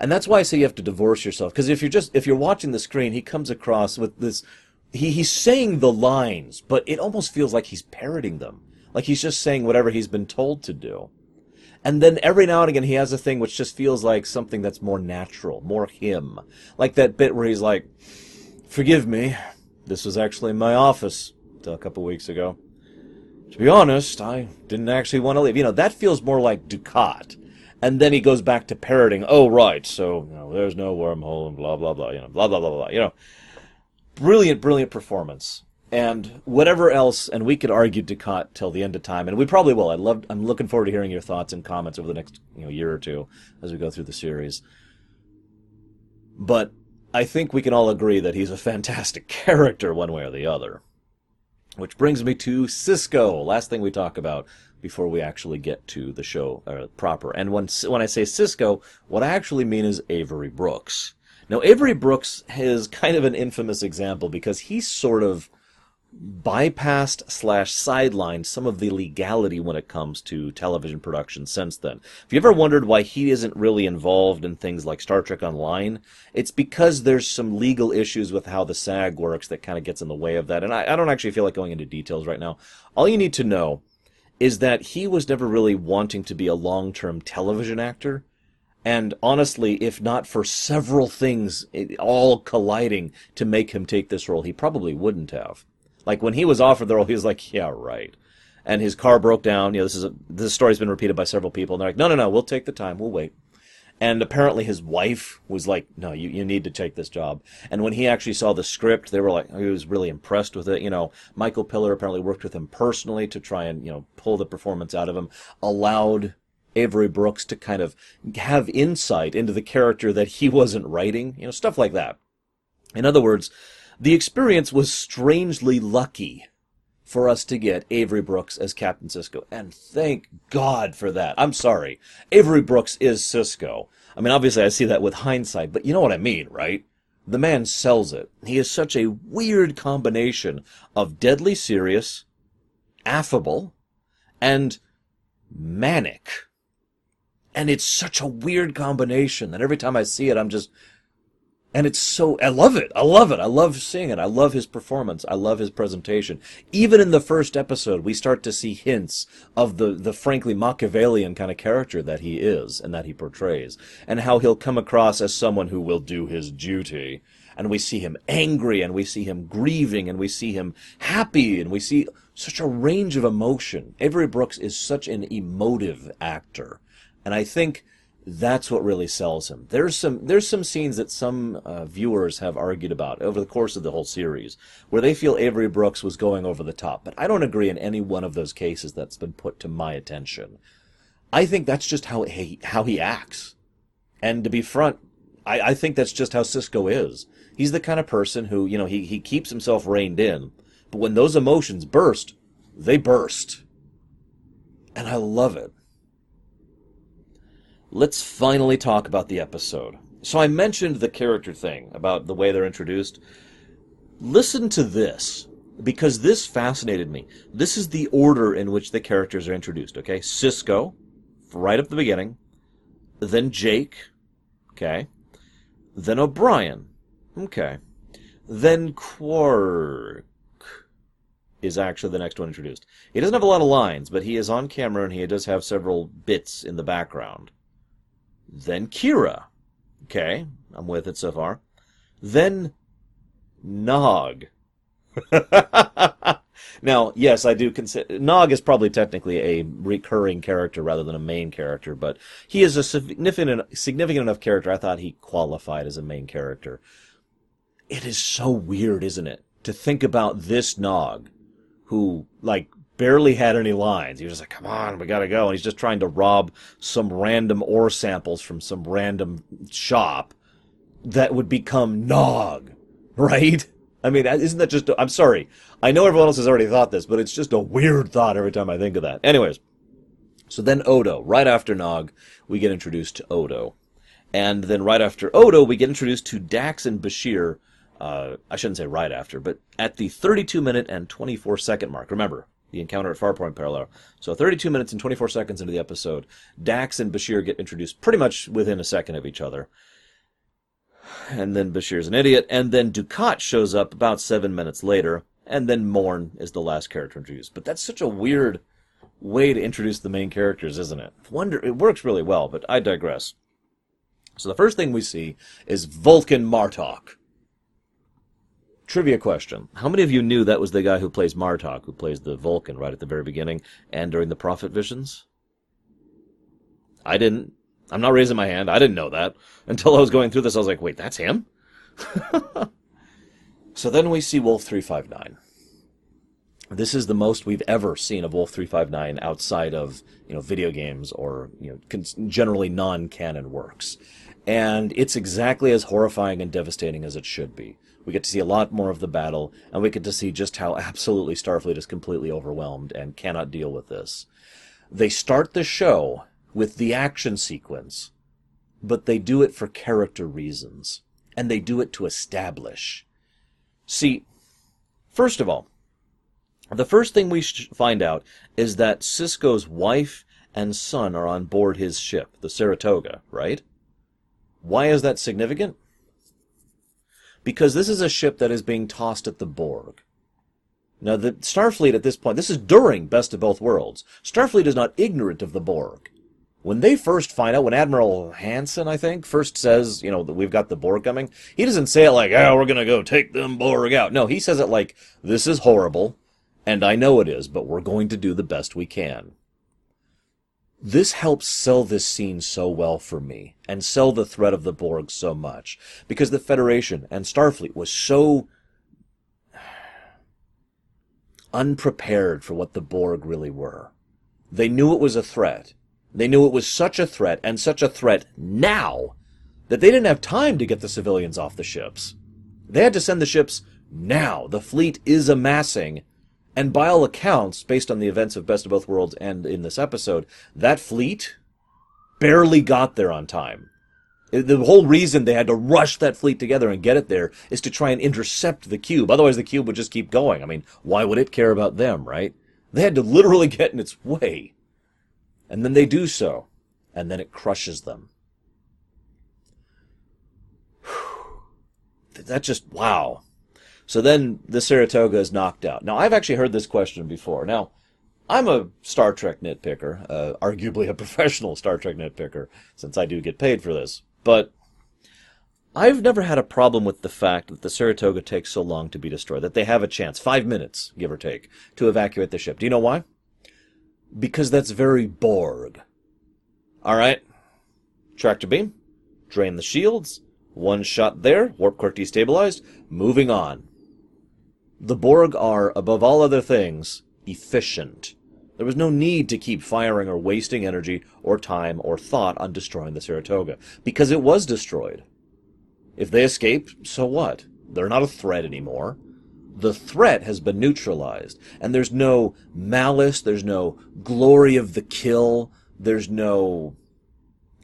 And that's why I say you have to divorce yourself, because if you're watching the screen, he comes across with this he's saying the lines, but it almost feels like he's parroting them. Like he's just saying whatever he's been told to do. And then every now and again he has a thing which just feels like something that's more natural, more him. Like that bit where he's like, "Forgive me, this was actually in my office a couple weeks ago. To be honest, I didn't actually want to leave." You know, that feels more like Dukat. And then he goes back to parroting, "Oh, right, so you know, there's no wormhole and blah, blah, blah, you know, blah, blah, blah, blah, you know." Brilliant, brilliant performance. And whatever else, and we could argue Dukat till the end of time, and we probably will. I'm looking forward to hearing your thoughts and comments over the next year or two as we go through the series. But I think we can all agree that he's a fantastic character one way or the other. Which brings me to Sisko, last thing we talk about before we actually get to the show proper. And when I say Sisko, what I actually mean is Avery Brooks. Now, Avery Brooks is kind of an infamous example because he sort of bypassed / sidelined some of the legality when it comes to television production since then. If you ever wondered why he isn't really involved in things like Star Trek Online, it's because there's some legal issues with how the SAG works that kind of gets in the way of that. And I don't actually feel like going into details right now. All you need to know is that he was never really wanting to be a long-term television actor. And honestly, if not for several things all colliding to make him take this role, he probably wouldn't have. Like, when he was offered the role, he was like, "Yeah, right." And his car broke down. You know, this story's been repeated by several people. And they're like, "No, no, no, we'll take the time. We'll wait." And apparently his wife was like, "No, you need to take this job." And when he actually saw the script, they were like, he was really impressed with it. You know, Michael Piller apparently worked with him personally to try and, pull the performance out of him, allowed Avery Brooks to kind of have insight into the character that he wasn't writing. You know, stuff like that. In other words, the experience was strangely lucky for us to get Avery Brooks as Captain Sisko, and thank God for that. I'm sorry. Avery Brooks is Sisko. I mean, obviously I see that with hindsight, but you know what I mean, right? The man sells it. He is such a weird combination of deadly serious, affable, and manic. And it's such a weird combination that every time I see it, I'm just... And it's so, I love it. I love it. I love seeing it. I love his performance. I love his presentation. Even in the first episode, we start to see hints of the frankly Machiavellian kind of character that he is and that he portrays, and how he'll come across as someone who will do his duty. And we see him angry, and we see him grieving, and we see him happy, and we see such a range of emotion. Avery Brooks is such an emotive actor. And I think that's what really sells him. There's some scenes that some viewers have argued about over the course of the whole series where they feel Avery Brooks was going over the top, but I don't agree in any one of those cases that's been put to my attention. I think that's just how he acts. And to be frank, I think that's just how Sisko is. He's the kind of person who, he keeps himself reined in, but when those emotions burst, they burst. And I love it. Let's finally talk about the episode. So I mentioned the character thing about the way they're introduced. Listen to this, because this fascinated me. This is the order in which the characters are introduced, okay? Sisko, right up the beginning. Then Jake, okay? Then O'Brien, okay? Then Quark is actually the next one introduced. He doesn't have a lot of lines, but he is on camera and he does have several bits in the background. Then Kira. Okay, I'm with it so far. Then Nog. Now, yes, I do consider... Nog is probably technically a recurring character rather than a main character, but he is a significant enough character, I thought he qualified as a main character. It is so weird, isn't it, to think about this Nog, who, barely had any lines. He was just like, "Come on, we gotta go." And he's just trying to rob some random ore samples from some random shop that would become Nog, right? I mean, isn't that just... I'm sorry. I know everyone else has already thought this, but it's just a weird thought every time I think of that. Anyways, so then Odo. Right after Nog, we get introduced to Odo. And then right after Odo, we get introduced to Dax and Bashir. I shouldn't say right after, but at the 32-minute and 24-second mark. Remember, the Encounter at Farpoint parallel. So 32 minutes and 24 seconds into the episode, Dax and Bashir get introduced pretty much within a second of each other. and then Bashir's an idiot, and then Dukat shows up about 7 minutes later, and then Morn is the last character introduced. But that's such a weird way to introduce the main characters, isn't it? Wonder it works really well, but I digress. So the first thing we see is Vulcan Martok. Trivia question. How many of you knew that was the guy who plays Martok, who plays the Vulcan right at the very beginning and during the Prophet Visions? I didn't. I'm not raising my hand. I didn't know that. Until I was going through this, I was like, wait, that's him? So then we see Wolf 359. This is the most we've ever seen of Wolf 359 outside of, video games or, generally non-canon works. And it's exactly as horrifying and devastating as it should be. We get to see a lot more of the battle, and we get to see just how absolutely Starfleet is completely overwhelmed and cannot deal with this. They start the show with the action sequence, but they do it for character reasons, and they do it to establish. See, first of all, the first thing we find out is that Sisko's wife and son are on board his ship, the Saratoga, right? Why is that significant? Because this is a ship that is being tossed at the Borg. Now, the Starfleet at this point, this is during Best of Both Worlds. Starfleet is not ignorant of the Borg. When they first find out, when Admiral Hansen, I think, first says, that we've got the Borg coming, he doesn't say it like, oh, we're going to go take them Borg out. No, he says it like, this is horrible, and I know it is, but we're going to do the best we can. This helps sell this scene so well for me, and sell the threat of the Borg so much, because the Federation and Starfleet was so unprepared for what the Borg really were. They knew it was a threat. They knew it was such a threat, and such a threat now, that they didn't have time to get the civilians off the ships. They had to send the ships now. The fleet is amassing. And by all accounts, based on the events of Best of Both Worlds and in this episode, that fleet barely got there on time. The whole reason they had to rush that fleet together and get it there is to try and intercept the cube. Otherwise, the cube would just keep going. I mean, why would it care about them, right? They had to literally get in its way. And then they do so. And then it crushes them. That just, wow. So then the Saratoga is knocked out. Now, I've actually heard this question before. Now, I'm a Star Trek nitpicker, arguably a professional Star Trek nitpicker, since I do get paid for this. But I've never had a problem with the fact that the Saratoga takes so long to be destroyed, that they have a chance, 5 minutes, give or take, to evacuate the ship. Do you know why? Because that's very Borg. All right, tractor beam, drain the shields, one shot there, warp core destabilized, moving on. The Borg are, above all other things, efficient. There was no need to keep firing or wasting energy or time or thought on destroying the Saratoga, because it was destroyed. If they escape, so what? They're not a threat anymore. The threat has been neutralized, and there's no malice, there's no glory of the kill, there's no,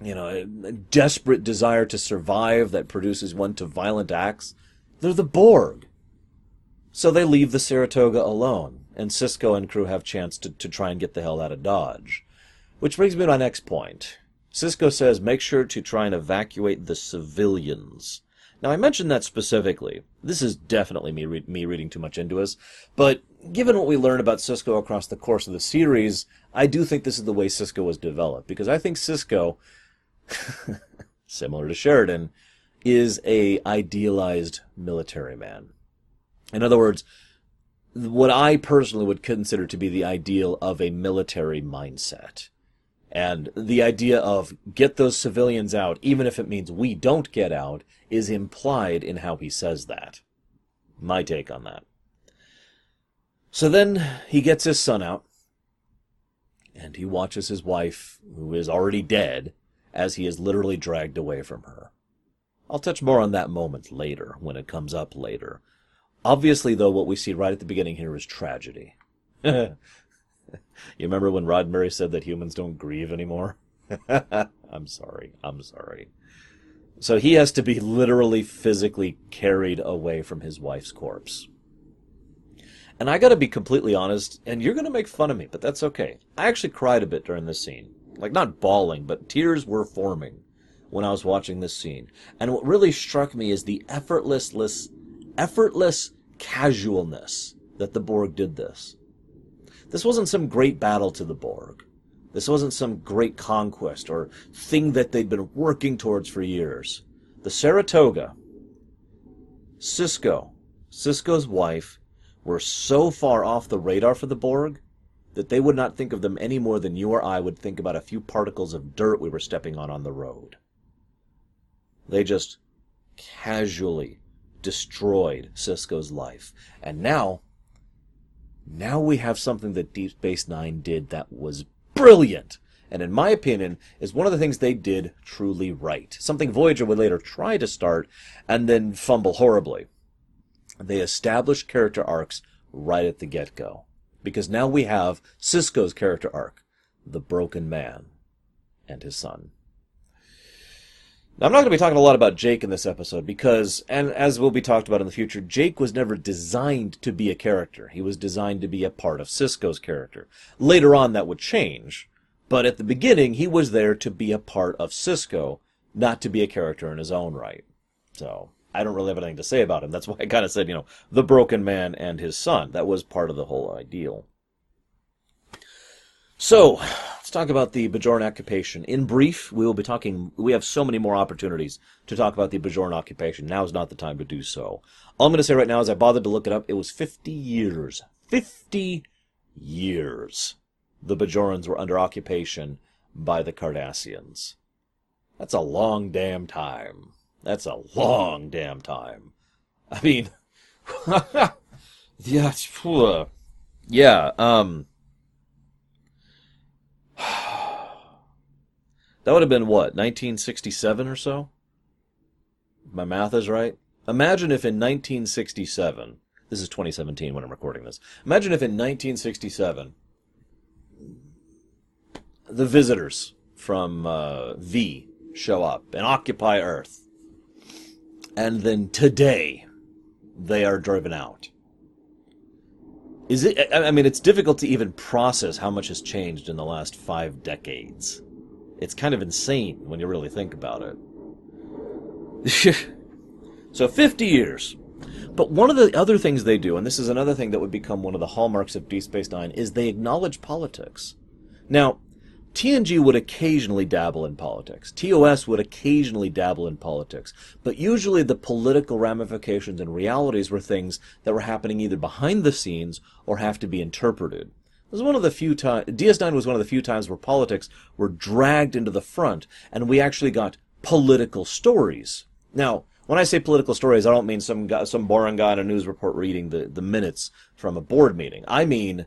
a desperate desire to survive that produces one to violent acts. They're the Borg. So they leave the Saratoga alone, and Sisko and crew have a chance to try and get the hell out of Dodge. Which brings me to my next point. Sisko says, make sure to try and evacuate the civilians. Now, I mentioned that specifically. This is definitely me reading too much into us, but given what we learn about Sisko across the course of the series, I do think this is the way Sisko was developed, because I think Sisko, similar to Sheridan, is a idealized military man. In other words, what I personally would consider to be the ideal of a military mindset. And the idea of get those civilians out, even if it means we don't get out, is implied in how he says that. My take on that. So then he gets his son out, and he watches his wife, who is already dead, as he is literally dragged away from her. I'll touch more on that moment later, when it comes up later. Obviously, though, what we see right at the beginning here is tragedy. You remember when Roddenberry said that humans don't grieve anymore? I'm sorry. So he has to be literally physically carried away from his wife's corpse. And I gotta be completely honest, and you're gonna make fun of me, but that's okay. I actually cried a bit during this scene. Like, not bawling, but tears were forming. when I was watching this scene. And what really struck me is the effortless casualness that the Borg did this. This wasn't some great battle to the Borg. This wasn't some great conquest or thing that they'd been working towards for years. The Saratoga, Sisko, Sisko's wife, were so far off the radar for the Borg that they would not think of them any more than you or I would think about a few particles of dirt we were stepping on the road. They just casually destroyed Sisko's life. And now we have something that Deep Space Nine did that was brilliant, and in my opinion, is one of the things they did truly right. Something Voyager would later try to start and then fumble horribly. They established character arcs right at the get-go, because now we have Sisko's character arc, the broken man and his son. Now, I'm not going to be talking a lot about Jake in this episode because, and as will be talked about in the future, Jake was never designed to be a character. He was designed to be a part of Sisko's character. Later on, that would change, but at the beginning, he was there to be a part of Sisko, not to be a character in his own right. So I don't really have anything to say about him. That's why I kind of said, the broken man and his son. That was part of the whole ideal. So, let's talk about the Bajoran occupation. In brief, we have so many more opportunities to talk about the Bajoran occupation. Now is not the time to do so. All I'm going to say right now is I bothered to look it up. It was 50 years. 50 years the Bajorans were under occupation by the Cardassians. That's a long damn time. That's a long damn time. I mean, that would have been what, 1967 or so? If my math is right. Imagine if in 1967, this is 2017 when I'm recording this, imagine if in 1967, the visitors from V show up and occupy Earth. And then today, they are driven out. It's difficult to even process how much has changed in the last 5 decades. It's kind of insane when you really think about it. So 50 years. But one of the other things they do, and this is another thing that would become one of the hallmarks of Deep Space Nine, is they acknowledge politics. Now, TNG would occasionally dabble in politics. TOS would occasionally dabble in politics. But usually the political ramifications and realities were things that were happening either behind the scenes or have to be interpreted. It was one of the few times, DS9 was one of the few times where politics were dragged into the front and we actually got political stories. Now, when I say political stories, I don't mean some boring guy in a news report reading the minutes from a board meeting. I mean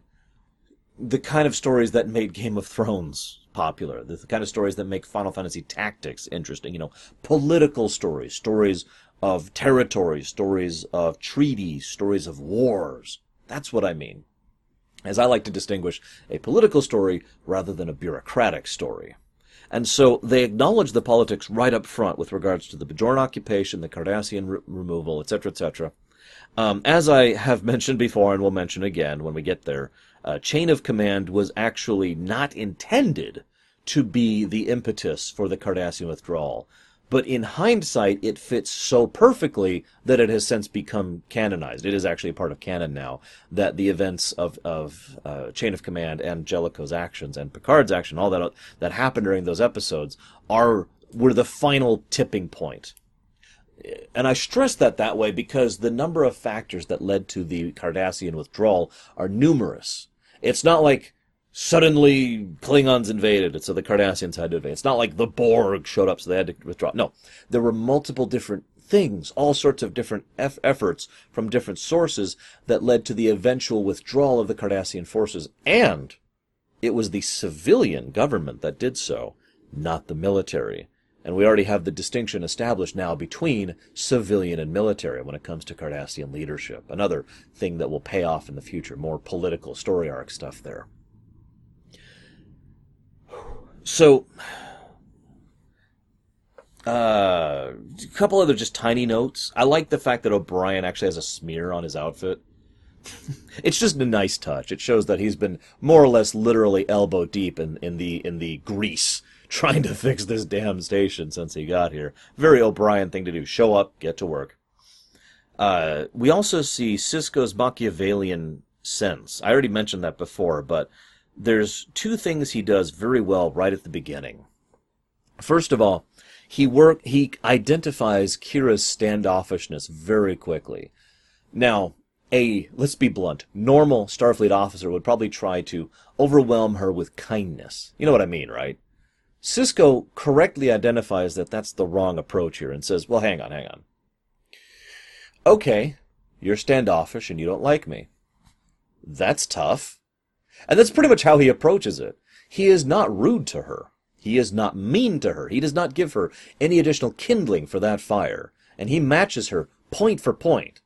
the kind of stories that made Game of Thrones popular, the kind of stories that make Final Fantasy Tactics interesting, political stories, stories of territories, stories of treaties, stories of wars. That's what I mean, as I like to distinguish a political story rather than a bureaucratic story. And so they acknowledge the politics right up front with regards to the Bajoran occupation, the Cardassian removal, etc., etc. As I have mentioned before and will mention again when we get there, chain of command was actually not intended to be the impetus for the Cardassian withdrawal. But in hindsight, it fits so perfectly that it has since become canonized. It is actually part of canon now, that the events of Chain of Command and Jellicoe's actions and Picard's action, all that happened during those episodes, were the final tipping point. And I stress that way because the number of factors that led to the Cardassian withdrawal are numerous. It's not like suddenly Klingons invaded, so the Cardassians had to invade. It's not like the Borg showed up, so they had to withdraw. No, there were multiple different things, all sorts of different efforts from different sources that led to the eventual withdrawal of the Cardassian forces. And it was the civilian government that did so, not the military. And we already have the distinction established now between civilian and military when it comes to Cardassian leadership. Another thing that will pay off in the future, more political story arc stuff there. So, a couple other just tiny notes. I like the fact that O'Brien actually has a smear on his outfit. It's just a nice touch. It shows that he's been more or less literally elbow deep in the grease trying to fix this damn station since he got here. Very O'Brien thing to do. Show up, get to work. We also see Sisko's Machiavellian sense. I already mentioned that before, but there's two things he does very well right at the beginning. First of all, he identifies Kira's standoffishness very quickly. Now, let's be blunt, normal Starfleet officer would probably try to overwhelm her with kindness. You know what I mean, right? Sisko correctly identifies that that's the wrong approach here and says, well, hang on. Okay, you're standoffish and you don't like me. That's tough. And that's pretty much how he approaches it. He is not rude to her. He is not mean to her. He does not give her any additional kindling for that fire. And he matches her point for point.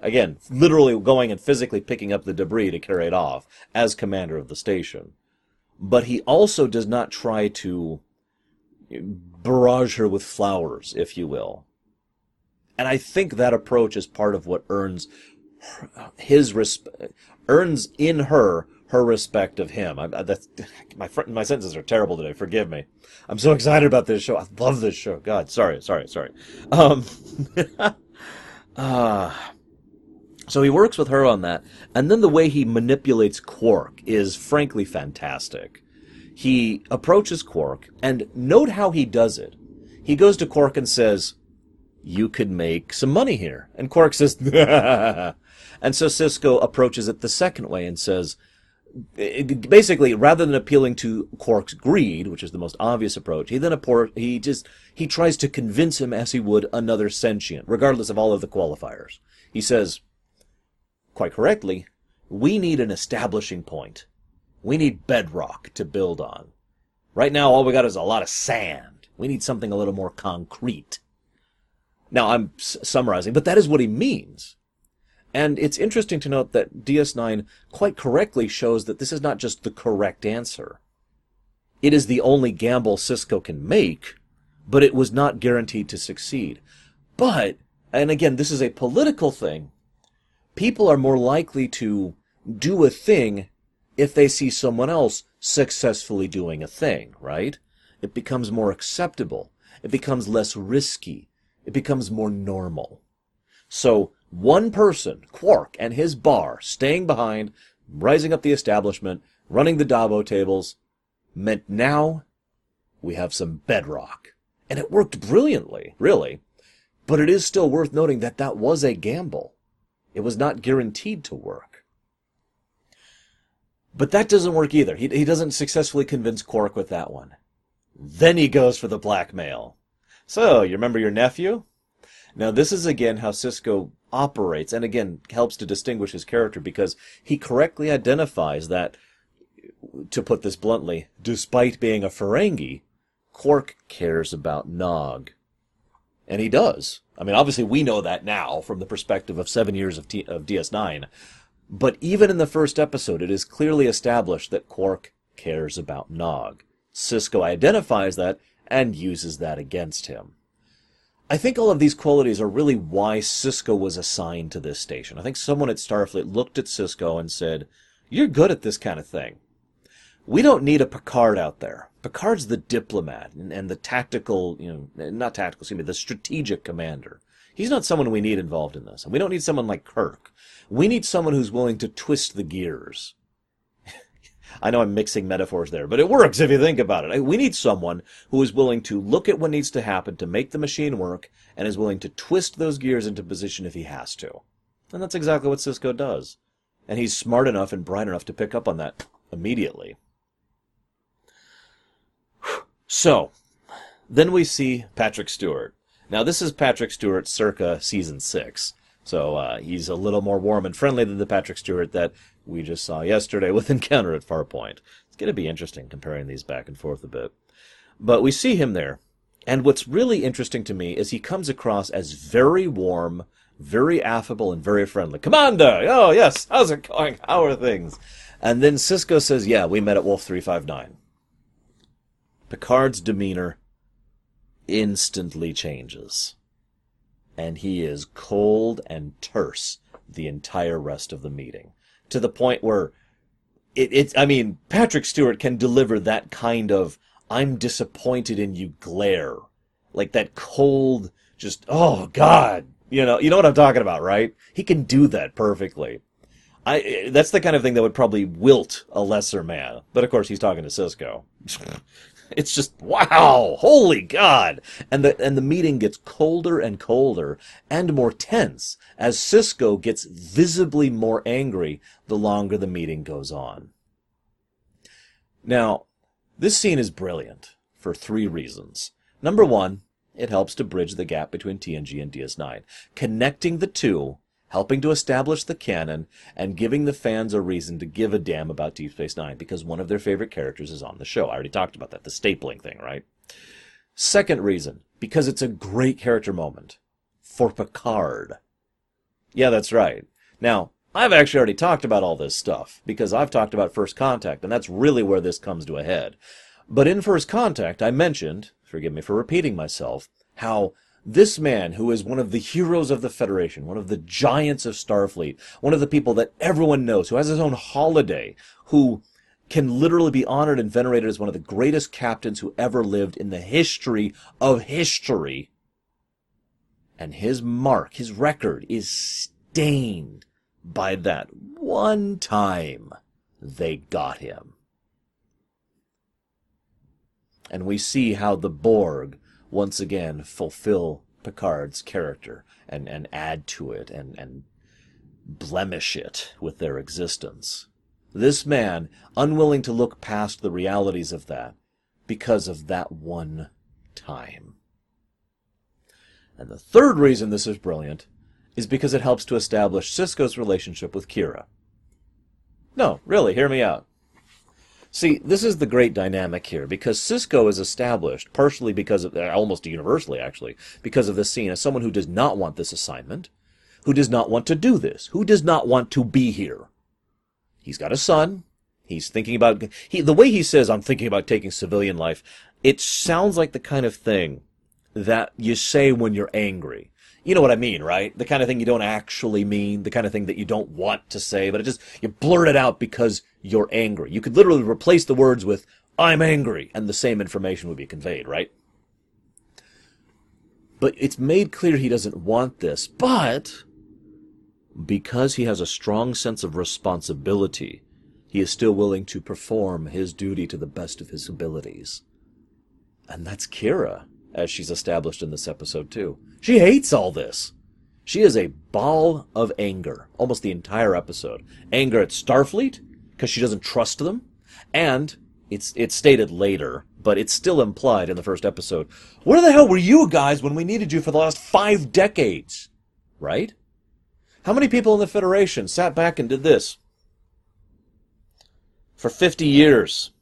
Again, literally going and physically picking up the debris to carry it off as commander of the station. But he also does not try to barrage her with flowers, if you will. And I think that approach is part of what earns in her respect of him. My sentences are terrible today. Forgive me. I'm so excited about this show. I love this show. God, sorry. So he works with her on that. And then the way he manipulates Quark is frankly fantastic. He approaches Quark, and note how he does it. He goes to Quark and says, you could make some money here. And Quark says, and so Sisko approaches it the second way and says, basically, rather than appealing to Quark's greed, which is the most obvious approach, he tries to convince him as he would another sentient, regardless of all of the qualifiers. He says, quite correctly, we need an establishing point. We need bedrock to build on. Right now, all we got is a lot of sand. We need something a little more concrete. Now, I'm summarizing, but that is what he means. And it's interesting to note that DS9 quite correctly shows that this is not just the correct answer. It is the only gamble Sisko can make, but it was not guaranteed to succeed. But, and again, this is a political thing, people are more likely to do a thing if they see someone else successfully doing a thing, right? It becomes more acceptable. It becomes less risky. It becomes more normal. So, one person, Quark and his bar, staying behind, rising up the establishment, running the Dabo tables, meant now we have some bedrock. And it worked brilliantly, really. But it is still worth noting that that was a gamble. It was not guaranteed to work. But that doesn't work either. He doesn't successfully convince Quark with that one. Then he goes for the blackmail. So, you remember your nephew? Now, this is again how Sisko operates, and again, helps to distinguish his character, because he correctly identifies that, to put this bluntly, despite being a Ferengi, Quark cares about Nog. And he does. I mean, obviously we know that now from the perspective of 7 years of DS9, but even in the first episode, it is clearly established that Quark cares about Nog. Sisko identifies that and uses that against him. I think all of these qualities are really why Sisko was assigned to this station. I think someone at Starfleet looked at Sisko and said, you're good at this kind of thing. We don't need a Picard out there. Picard's the diplomat and the tactical, the strategic commander. He's not someone we need involved in this. And we don't need someone like Kirk. We need someone who's willing to twist the gears. I know I'm mixing metaphors there, but it works if you think about it. We need someone who is willing to look at what needs to happen to make the machine work and is willing to twist those gears into position if he has to. And that's exactly what Sisko does. And he's smart enough and bright enough to pick up on that immediately. So, then we see Patrick Stewart. Now, this is Patrick Stewart circa Season 6. So he's a little more warm and friendly than the Patrick Stewart that we just saw yesterday with Encounter at Farpoint. It's going to be interesting comparing these back and forth a bit. But we see him there, and what's really interesting to me is he comes across as very warm, very affable, and very friendly. Commander! Oh, yes, how's it going? How are things? And then Sisko says, yeah, we met at Wolf 359. Picard's demeanor instantly changes. And he is cold and terse the entire rest of the meeting, to the point where Patrick Stewart can deliver that kind of I'm disappointed in you glare. Like that cold, just, oh, God. You know what I'm talking about, right? He can do that perfectly. That's the kind of thing that would probably wilt a lesser man. But, of course, he's talking to Sisko. It's just, wow, holy God. And the meeting gets colder and colder and more tense as Sisko gets visibly more angry the longer the meeting goes on. Now, this scene is brilliant for three reasons. Number one, it helps to bridge the gap between TNG and DS9, connecting the two, helping to establish the canon, and giving the fans a reason to give a damn about Deep Space Nine, because one of their favorite characters is on the show. I already talked about that, the stapling thing, right? Second reason, because it's a great character moment for Picard. Yeah, that's right. Now, I've actually already talked about all this stuff, because I've talked about First Contact, and that's really where this comes to a head. But in First Contact, I mentioned, forgive me for repeating myself, how this man, who is one of the heroes of the Federation, one of the giants of Starfleet, one of the people that everyone knows, who has his own holiday, who can literally be honored and venerated as one of the greatest captains who ever lived in the history of history. And his mark, his record, is stained by that one time they got him. And we see how the Borg once again fulfill Picard's character and add to it and blemish it with their existence. This man, unwilling to look past the realities of that because of that one time. And the third reason this is brilliant is because it helps to establish Sisko's relationship with Kira. No, really, hear me out. See, this is the great dynamic here, because Sisko is established, partially because of, almost universally actually, because of this scene, as someone who does not want this assignment, who does not want to do this, who does not want to be here. He's got a son. He's thinking about... the way he says, I'm thinking about taking civilian life, it sounds like the kind of thing that you say when you're angry. You know what I mean, right? The kind of thing you don't actually mean, the kind of thing that you don't want to say, but it just, you blurt it out because you're angry. You could literally replace the words with, I'm angry, and the same information would be conveyed, right? But it's made clear he doesn't want this, but because he has a strong sense of responsibility, he is still willing to perform his duty to the best of his abilities. And that's Kira, as she's established in this episode, too. She hates all this. She is a ball of anger, almost the entire episode. Anger at Starfleet, because she doesn't trust them, and it's stated later, but it's still implied in the first episode, where the hell were you guys when we needed you for the last 5 decades? Right? How many people in the Federation sat back and did this for 50 years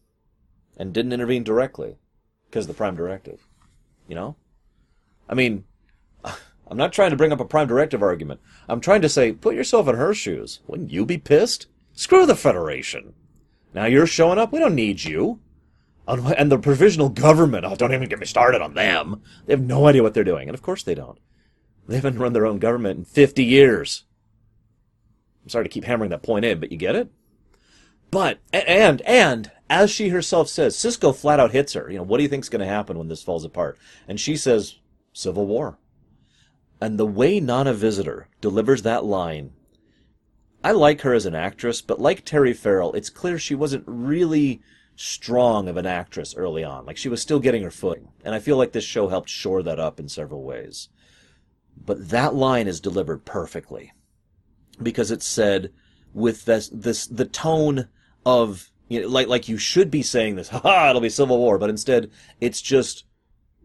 and didn't intervene directly because of the Prime Directive? You know? I mean, I'm not trying to bring up a Prime Directive argument. I'm trying to say, put yourself in her shoes. Wouldn't you be pissed? Screw the Federation. Now you're showing up. We don't need you. And the provisional government, oh, don't even get me started on them. They have no idea what they're doing. And of course they don't. They haven't run their own government in 50 years. I'm sorry to keep hammering that point in, but you get it? But, and as she herself says, Sisko flat out hits her. You know, what do you think's going to happen when this falls apart? And she says, civil war. And the way Nana Visitor delivers that line, I like her as an actress, but like Terry Farrell, it's clear she wasn't really strong of an actress early on. Like, she was still getting her footing. And I feel like this show helped shore that up in several ways. But that line is delivered perfectly. Because it's said with the tone of, you know, like you should be saying this, ha, it'll be civil war, but instead it's just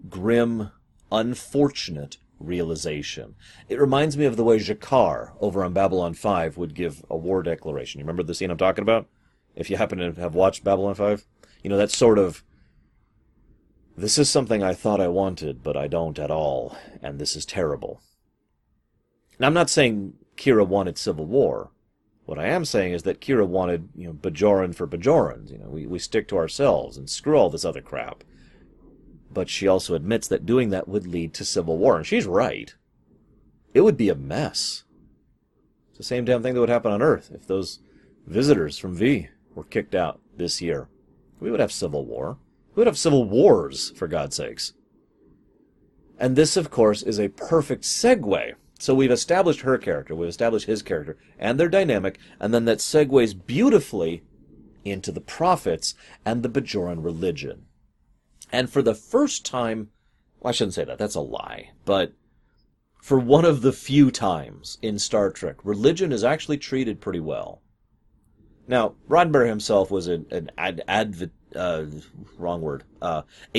grim, unfortunate realization. It reminds me of the way Jakar over on Babylon 5 would give a war declaration. You remember the scene I'm talking about? If you happen to have watched Babylon 5? You know, that sort of, this is something I thought I wanted, but I don't at all, and this is terrible. Now, I'm not saying Kira wanted civil war. What I am saying is that Kira wanted, you know, Bajoran for Bajorans. You know, we stick to ourselves and screw all this other crap. But she also admits that doing that would lead to civil war, and she's right. It would be a mess. It's the same damn thing that would happen on Earth if those visitors from V were kicked out this year. We would have civil war. We would have civil wars, for God's sakes. And this, of course, is a perfect segue. So we've established her character, we've established his character, and their dynamic, and then that segues beautifully into the Prophets and the Bajoran religion. And for the first time, well, I shouldn't say that, that's a lie, but for one of the few times in Star Trek, religion is actually treated pretty well. Now, Roddenberry himself was a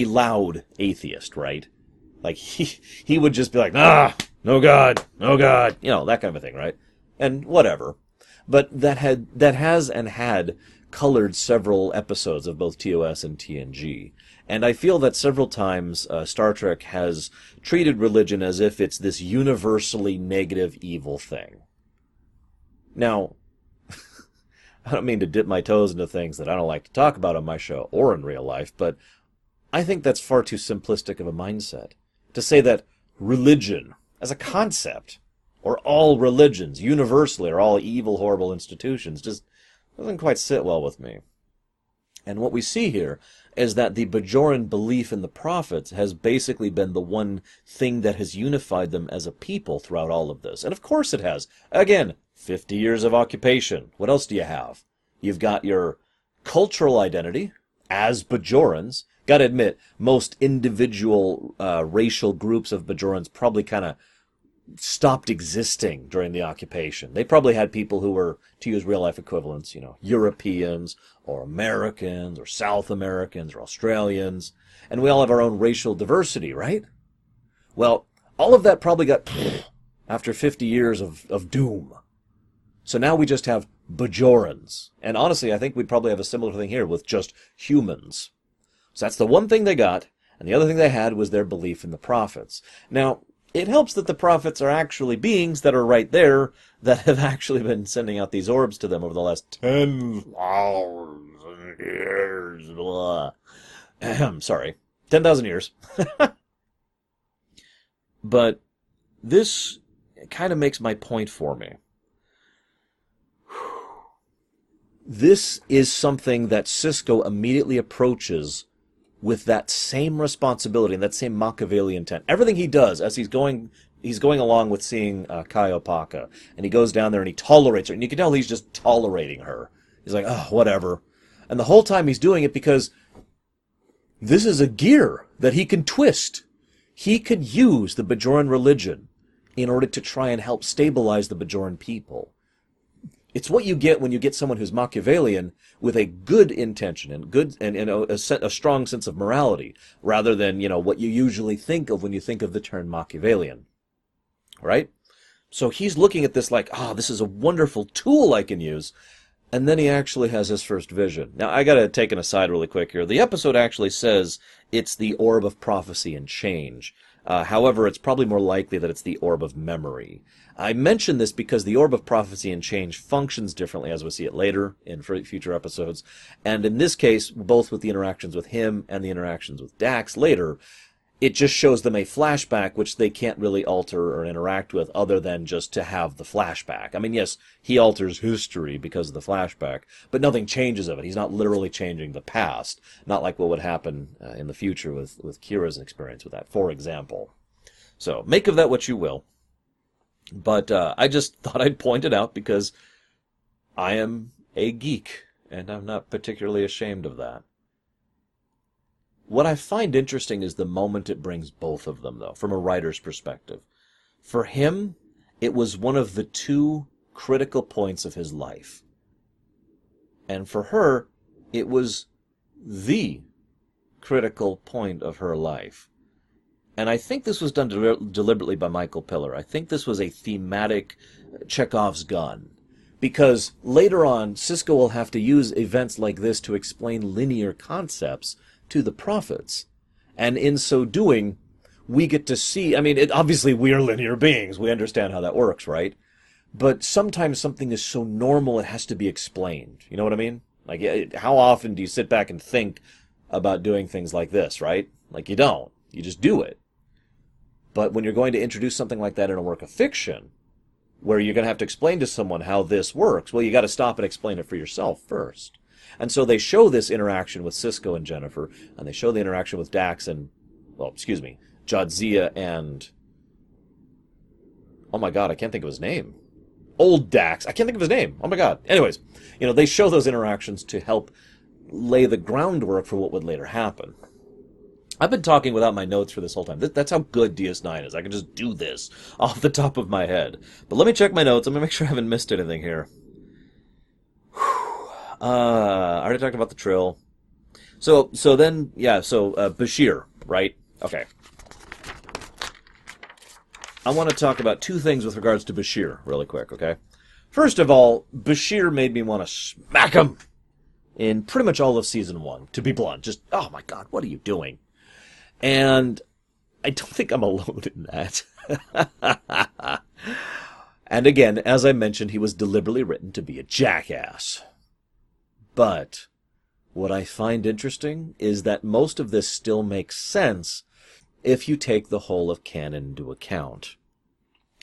loud atheist, right? Like, he would just be like, no God, no God, you know, that kind of a thing, right? And whatever. But that has colored several episodes of both TOS and TNG. And I feel that several times Star Trek has treated religion as if it's this universally negative evil thing. Now, I don't mean to dip my toes into things that I don't like to talk about on my show or in real life, but I think that's far too simplistic of a mindset. To say that religion, as a concept, or all religions universally are all evil, horrible institutions, just doesn't quite sit well with me. And what we see here is that the Bajoran belief in the Prophets has basically been the one thing that has unified them as a people throughout all of this. And of course it has. Again, 50 years of occupation. What else do you have? You've got your cultural identity as Bajorans. Gotta admit, most individual racial groups of Bajorans probably kind of stopped existing during the occupation. They probably had people who were, to use real-life equivalents, you know, Europeans or Americans or South Americans or Australians. And we all have our own racial diversity, right? Well, all of that probably got after 50 years of doom. So now we just have Bajorans. And honestly, I think we'd probably have a similar thing here with just humans. So that's the one thing they got, and the other thing they had was their belief in the Prophets. Now, it helps that the Prophets are actually beings that are right there that have actually been sending out these orbs to them over the last 10,000 years. Sorry, 10,000 years. But this kind of makes my point for me. This is something that Sisko immediately approaches with that same responsibility and that same Machiavellian intent. Everything he does as he's going along with seeing Kaiopaka, and he goes down there and he tolerates her, and you can tell he's just tolerating her. He's like, oh, whatever. And the whole time he's doing it because this is a gear that he can twist. He could use the Bajoran religion in order to try and help stabilize the Bajoran people. It's what you get when you get someone who's Machiavellian with a good intention and a strong sense of morality, rather than, you know, what you usually think of when you think of the term Machiavellian, right? So he's looking at this like, this is a wonderful tool I can use, and then he actually has his first vision. Now, I got to take an aside really quick here. The episode actually says it's the Orb of Prophecy and Change. However, it's probably more likely that it's the Orb of Memory. I mention this because the Orb of Prophecy and Change functions differently, as we'll see it later in future episodes. And in this case, both with the interactions with him and the interactions with Dax later, it just shows them a flashback which they can't really alter or interact with other than just to have the flashback. I mean, yes, he alters history because of the flashback, but nothing changes of it. He's not literally changing the past, not like what would happen in the future with Kira's experience with that, for example. So make of that what you will. But I just thought I'd point it out because I am a geek, and I'm not particularly ashamed of that. What I find interesting is the moment it brings both of them, though, from a writer's perspective. For him, it was one of the two critical points of his life. And for her, it was the critical point of her life. And I think this was done deliberately by Michael Piller. I think this was a thematic Chekhov's gun. Because later on, Sisko will have to use events like this to explain linear concepts to the Prophets. And in so doing, we get to see, obviously we are linear beings. We understand how that works, right? But sometimes something is so normal it has to be explained. You know what I mean? Like, how often do you sit back and think about doing things like this, right? Like, you don't. You just do it. But when you're going to introduce something like that in a work of fiction, where you're going to have to explain to someone how this works, well, you got to stop and explain it for yourself first. And so they show this interaction with Sisko and Jennifer, and they show the interaction with Dax and, well, excuse me, Jadzia and... oh my god, I can't think of his name. Old Dax. I can't think of his name. Oh my god. Anyways, you know, they show those interactions to help lay the groundwork for what would later happen. I've been talking without my notes for this whole time. That's how good DS9 is. I can just do this off the top of my head. But let me check my notes. I'm going to make sure I haven't missed anything here. I already talked about the Trill. So then Bashir, right? Okay. I want to talk about two things with regards to Bashir really quick, okay? First of all, Bashir made me want to smack him in pretty much all of Season 1, to be blunt. Just, oh my god, what are you doing? And I don't think I'm alone in that. And again, as I mentioned, he was deliberately written to be a jackass. But what I find interesting is that most of this still makes sense if you take the whole of canon into account.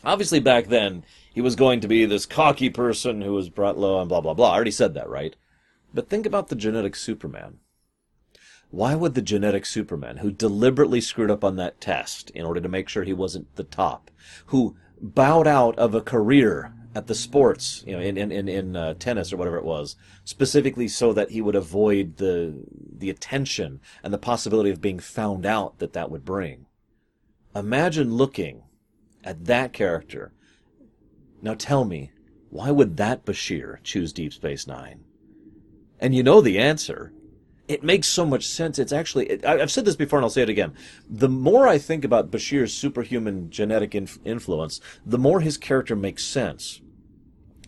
Obviously, back then, he was going to be this cocky person who was brought low and blah, blah, blah. I already said that, right? But think about the genetic Superman. Why would the genetic Superman, who deliberately screwed up on that test in order to make sure he wasn't the top, who bowed out of a career at the sports, you know, in tennis or whatever it was, specifically so that he would avoid the attention and the possibility of being found out that that would bring. Imagine looking at that character. Now tell me, why would that Bashir choose Deep Space Nine? And you know the answer. It makes so much sense. It's actually... I've said this before and I'll say it again. The more I think about Bashir's superhuman genetic influence, the more his character makes sense.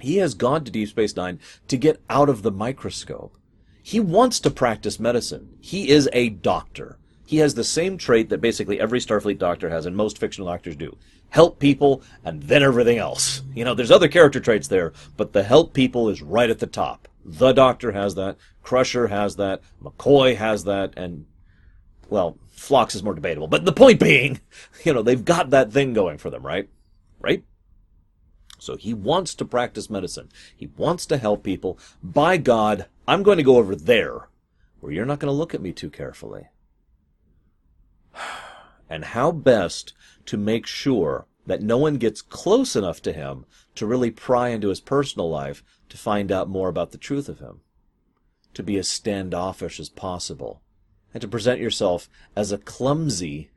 He has gone to Deep Space Nine to get out of the microscope. He wants to practice medicine. He is a doctor. He has the same trait that basically every Starfleet doctor has and most fictional doctors do. Help people and then everything else. You know, there's other character traits there, but the help people is right at the top. The Doctor has that, Crusher has that, McCoy has that, and, well, Phlox is more debatable. But the point being, you know, they've got that thing going for them, right? Right? So he wants to practice medicine. He wants to help people. By God, I'm going to go over there where you're not going to look at me too carefully. And how best to make sure that no one gets close enough to him to really pry into his personal life to find out more about the truth of him, to be as standoffish as possible, and to present yourself as a clumsy,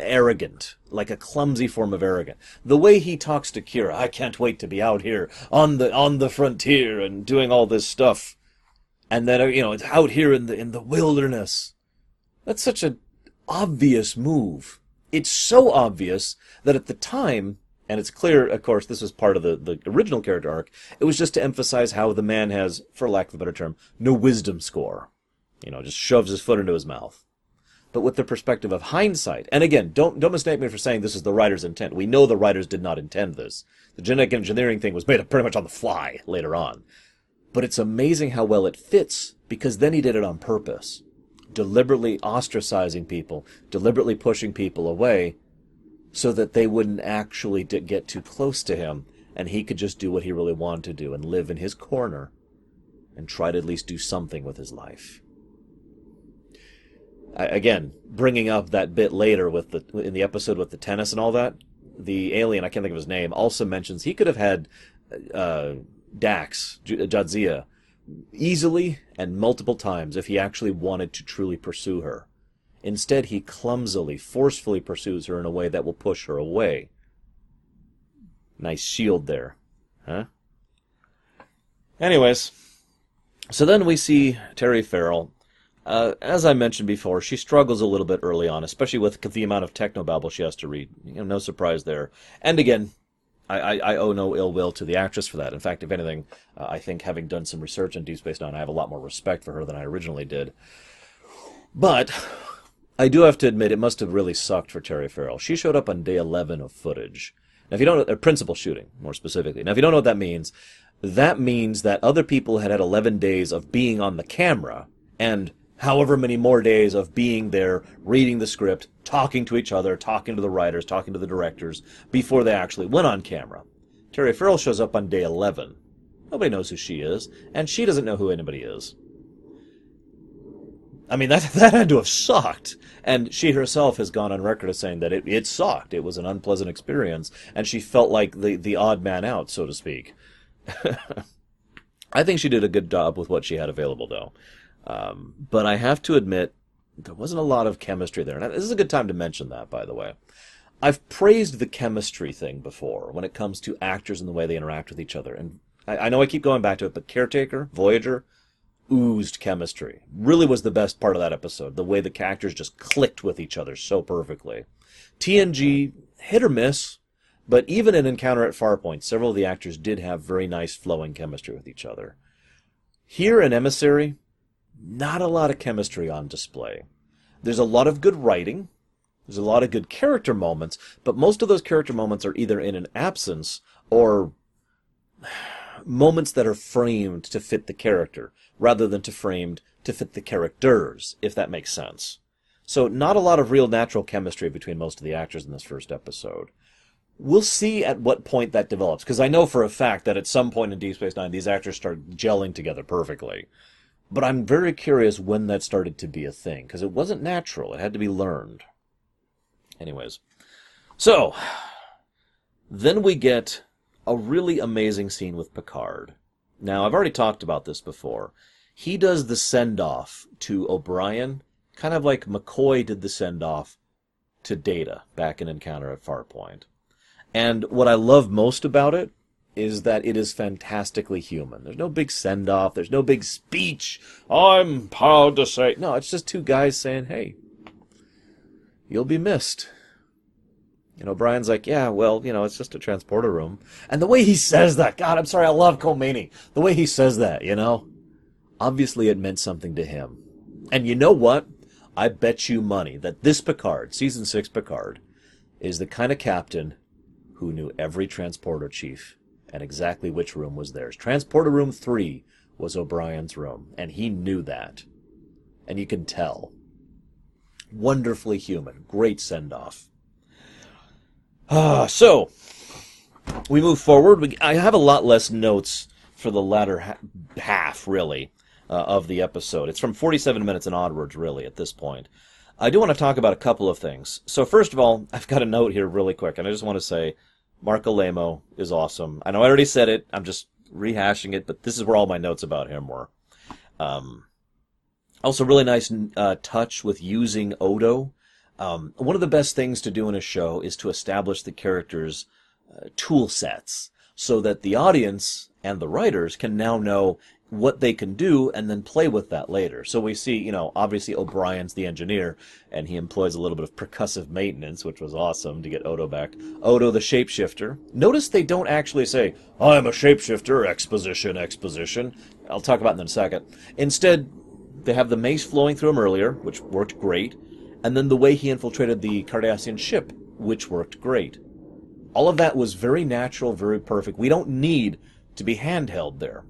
arrogant, like a clumsy form of arrogant. The way he talks to Kira, I can't wait to be out here on the frontier and doing all this stuff, and then, you know, it's out here in the wilderness. That's such an obvious move. It's so obvious that at the time, and it's clear, of course, this was part of the original character arc, it was just to emphasize how the man has, for lack of a better term, no wisdom score. You know, just shoves his foot into his mouth. But with the perspective of hindsight, and again, don't mistake me for saying this is the writer's intent. We know the writers did not intend this. The genetic engineering thing was made up pretty much on the fly later on. But it's amazing how well it fits, because then he did it on purpose. Deliberately ostracizing people, deliberately pushing people away so that they wouldn't actually get too close to him, and he could just do what he really wanted to do and live in his corner and try to at least do something with his life. Again, bringing up that bit later with in the episode with the tennis and all that, the alien, I can't think of his name, also mentions he could have had Dax, Jadzia, easily and multiple times if he actually wanted to truly pursue her. Instead, he clumsily, forcefully pursues her in a way that will push her away. Nice shield there. Huh? Anyways, so then we see Terry Farrell. As I mentioned before, she struggles a little bit early on, especially with the amount of technobabble she has to read. You know, no surprise there. And again, I owe no ill will to the actress for that. In fact, if anything, I think having done some research on Deep Space Nine, I have a lot more respect for her than I originally did. But I do have to admit, it must have really sucked for Terry Farrell. She showed up on day 11 of footage. Now, if you don't know, principal shooting, more specifically. Now, if you don't know what that means that other people had 11 days of being on the camera and however many more days of being there, reading the script, talking to each other, talking to the writers, talking to the directors, before they actually went on camera. Terry Farrell shows up on day 11. Nobody knows who she is, and she doesn't know who anybody is. I mean, that had to have sucked. And she herself has gone on record as saying that it sucked. It was an unpleasant experience, and she felt like the odd man out, so to speak. I think she did a good job with what she had available, though. But I have to admit, there wasn't a lot of chemistry there. And this is a good time to mention that, by the way. I've praised the chemistry thing before when it comes to actors and the way they interact with each other. And I know I keep going back to it, but Caretaker, Voyager, oozed chemistry. Really was the best part of that episode, the way the characters just clicked with each other so perfectly. TNG, hit or miss, but even in Encounter at Farpoint, several of the actors did have very nice flowing chemistry with each other. Here in Emissary, not a lot of chemistry on display. There's a lot of good writing, there's a lot of good character moments, but most of those character moments are either in an absence or moments that are framed to fit the character, rather than to fit the characters, if that makes sense. So not a lot of real natural chemistry between most of the actors in this first episode. We'll see at what point that develops, because I know for a fact that at some point in Deep Space Nine, these actors start gelling together perfectly. But I'm very curious when that started to be a thing, because it wasn't natural. It had to be learned. Anyways. So, then we get a really amazing scene with Picard. Now, I've already talked about this before. He does the send-off to O'Brien, kind of like McCoy did the send-off to Data back in Encounter at Farpoint. And what I love most about it is that it is fantastically human. There's no big send-off. There's no big speech. I'm proud to say... No, it's just two guys saying, hey, you'll be missed. And O'Brien's like, yeah, well, it's just a transporter room. And the way he says that... God, I'm sorry, I love Khomeini. The way he says that, Obviously it meant something to him. And you know what? I bet you money that this Picard, Season 6 Picard, is the kind of captain who knew every transporter chief and exactly which room was theirs. Transporter Room 3 was O'Brien's room, and he knew that. And you can tell. Wonderfully human. Great send-off. So, we move forward. I have a lot less notes for the latter half, really, of the episode. It's from 47 minutes and onwards, really, at this point. I do want to talk about a couple of things. So, first of all, I've got a note here really quick, and I just want to say... Marco Lemo is awesome. I know I already said it. I'm just rehashing it, but this is where all my notes about him were. Also, really nice touch with using Odo. One of the best things to do in a show is to establish the characters' tool sets so that the audience and the writers can now know what they can do and then play with that later. So we see, obviously O'Brien's the engineer, and he employs a little bit of percussive maintenance, which was awesome to get Odo back. Odo the shapeshifter. Notice they don't actually say, I'm a shapeshifter, exposition, exposition. I'll talk about it in a second. Instead, they have the mace flowing through him earlier, which worked great, and then the way he infiltrated the Cardassian ship, which worked great. All of that was very natural, very perfect. We don't need to be handheld there.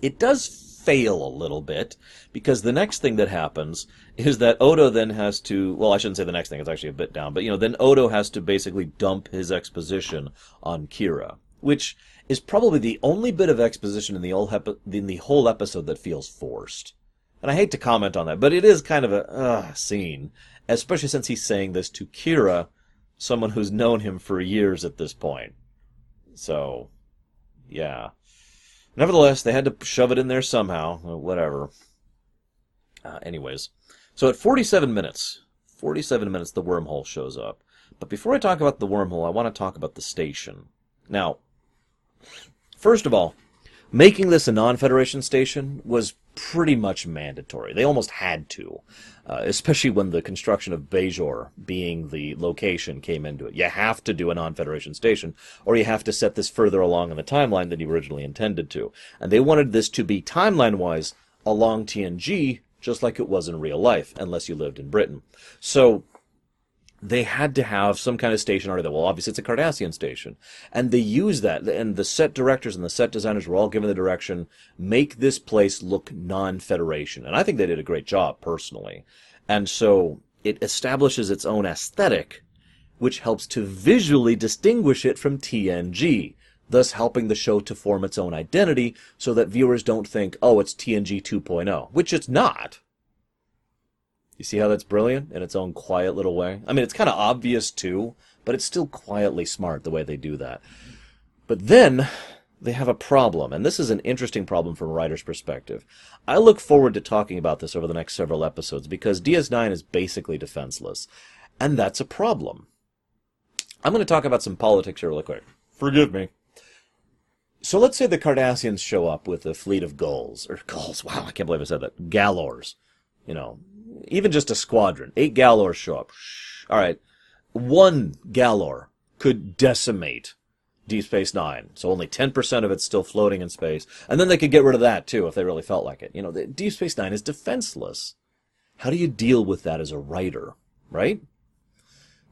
It does fail a little bit, because the next thing that happens is that Odo then has to... Well, I shouldn't say the next thing, it's actually a bit down. But, then Odo has to basically dump his exposition on Kira, which is probably the only bit of exposition in the whole episode that feels forced. And I hate to comment on that, but it is kind of a scene, especially since he's saying this to Kira, someone who's known him for years at this point. So, yeah. Nevertheless, they had to shove it in there somehow, whatever. Anyways, so at 47 minutes, the wormhole shows up. But before I talk about the wormhole, I want to talk about the station. Now, first of all, making this a non-Federation station was pretty much mandatory. They almost had to, especially when the construction of Bajor being the location came into it. You have to do a non-Federation station, or you have to set this further along in the timeline than you originally intended to. And they wanted this to be, timeline-wise, along TNG, just like it was in real life, unless you lived in Britain. So they had to have some kind of station already there. Well, obviously it's a Cardassian station. And they used that, and the set directors and the set designers were all given the direction, make this place look non-Federation. And I think they did a great job, personally. And so it establishes its own aesthetic, which helps to visually distinguish it from TNG, thus helping the show to form its own identity so that viewers don't think, oh, it's TNG 2.0, which it's not. You see how that's brilliant in its own quiet little way? I mean, it's kind of obvious, too, but it's still quietly smart the way they do that. But then they have a problem, and this is an interesting problem from a writer's perspective. I look forward to talking about this over the next several episodes because DS9 is basically defenseless, and that's a problem. I'm going to talk about some politics here really quick. Forgive me. So let's say the Cardassians show up with a fleet of Gulls. Wow, I can't believe I said that. Galors. You know, even just a squadron. 8 Galors show up. Shh. All right. 1 Galor could decimate Deep Space Nine. So only 10% of it's still floating in space. And then they could get rid of that, too, if they really felt like it. You know, Deep Space Nine is defenseless. How do you deal with that as a writer, right?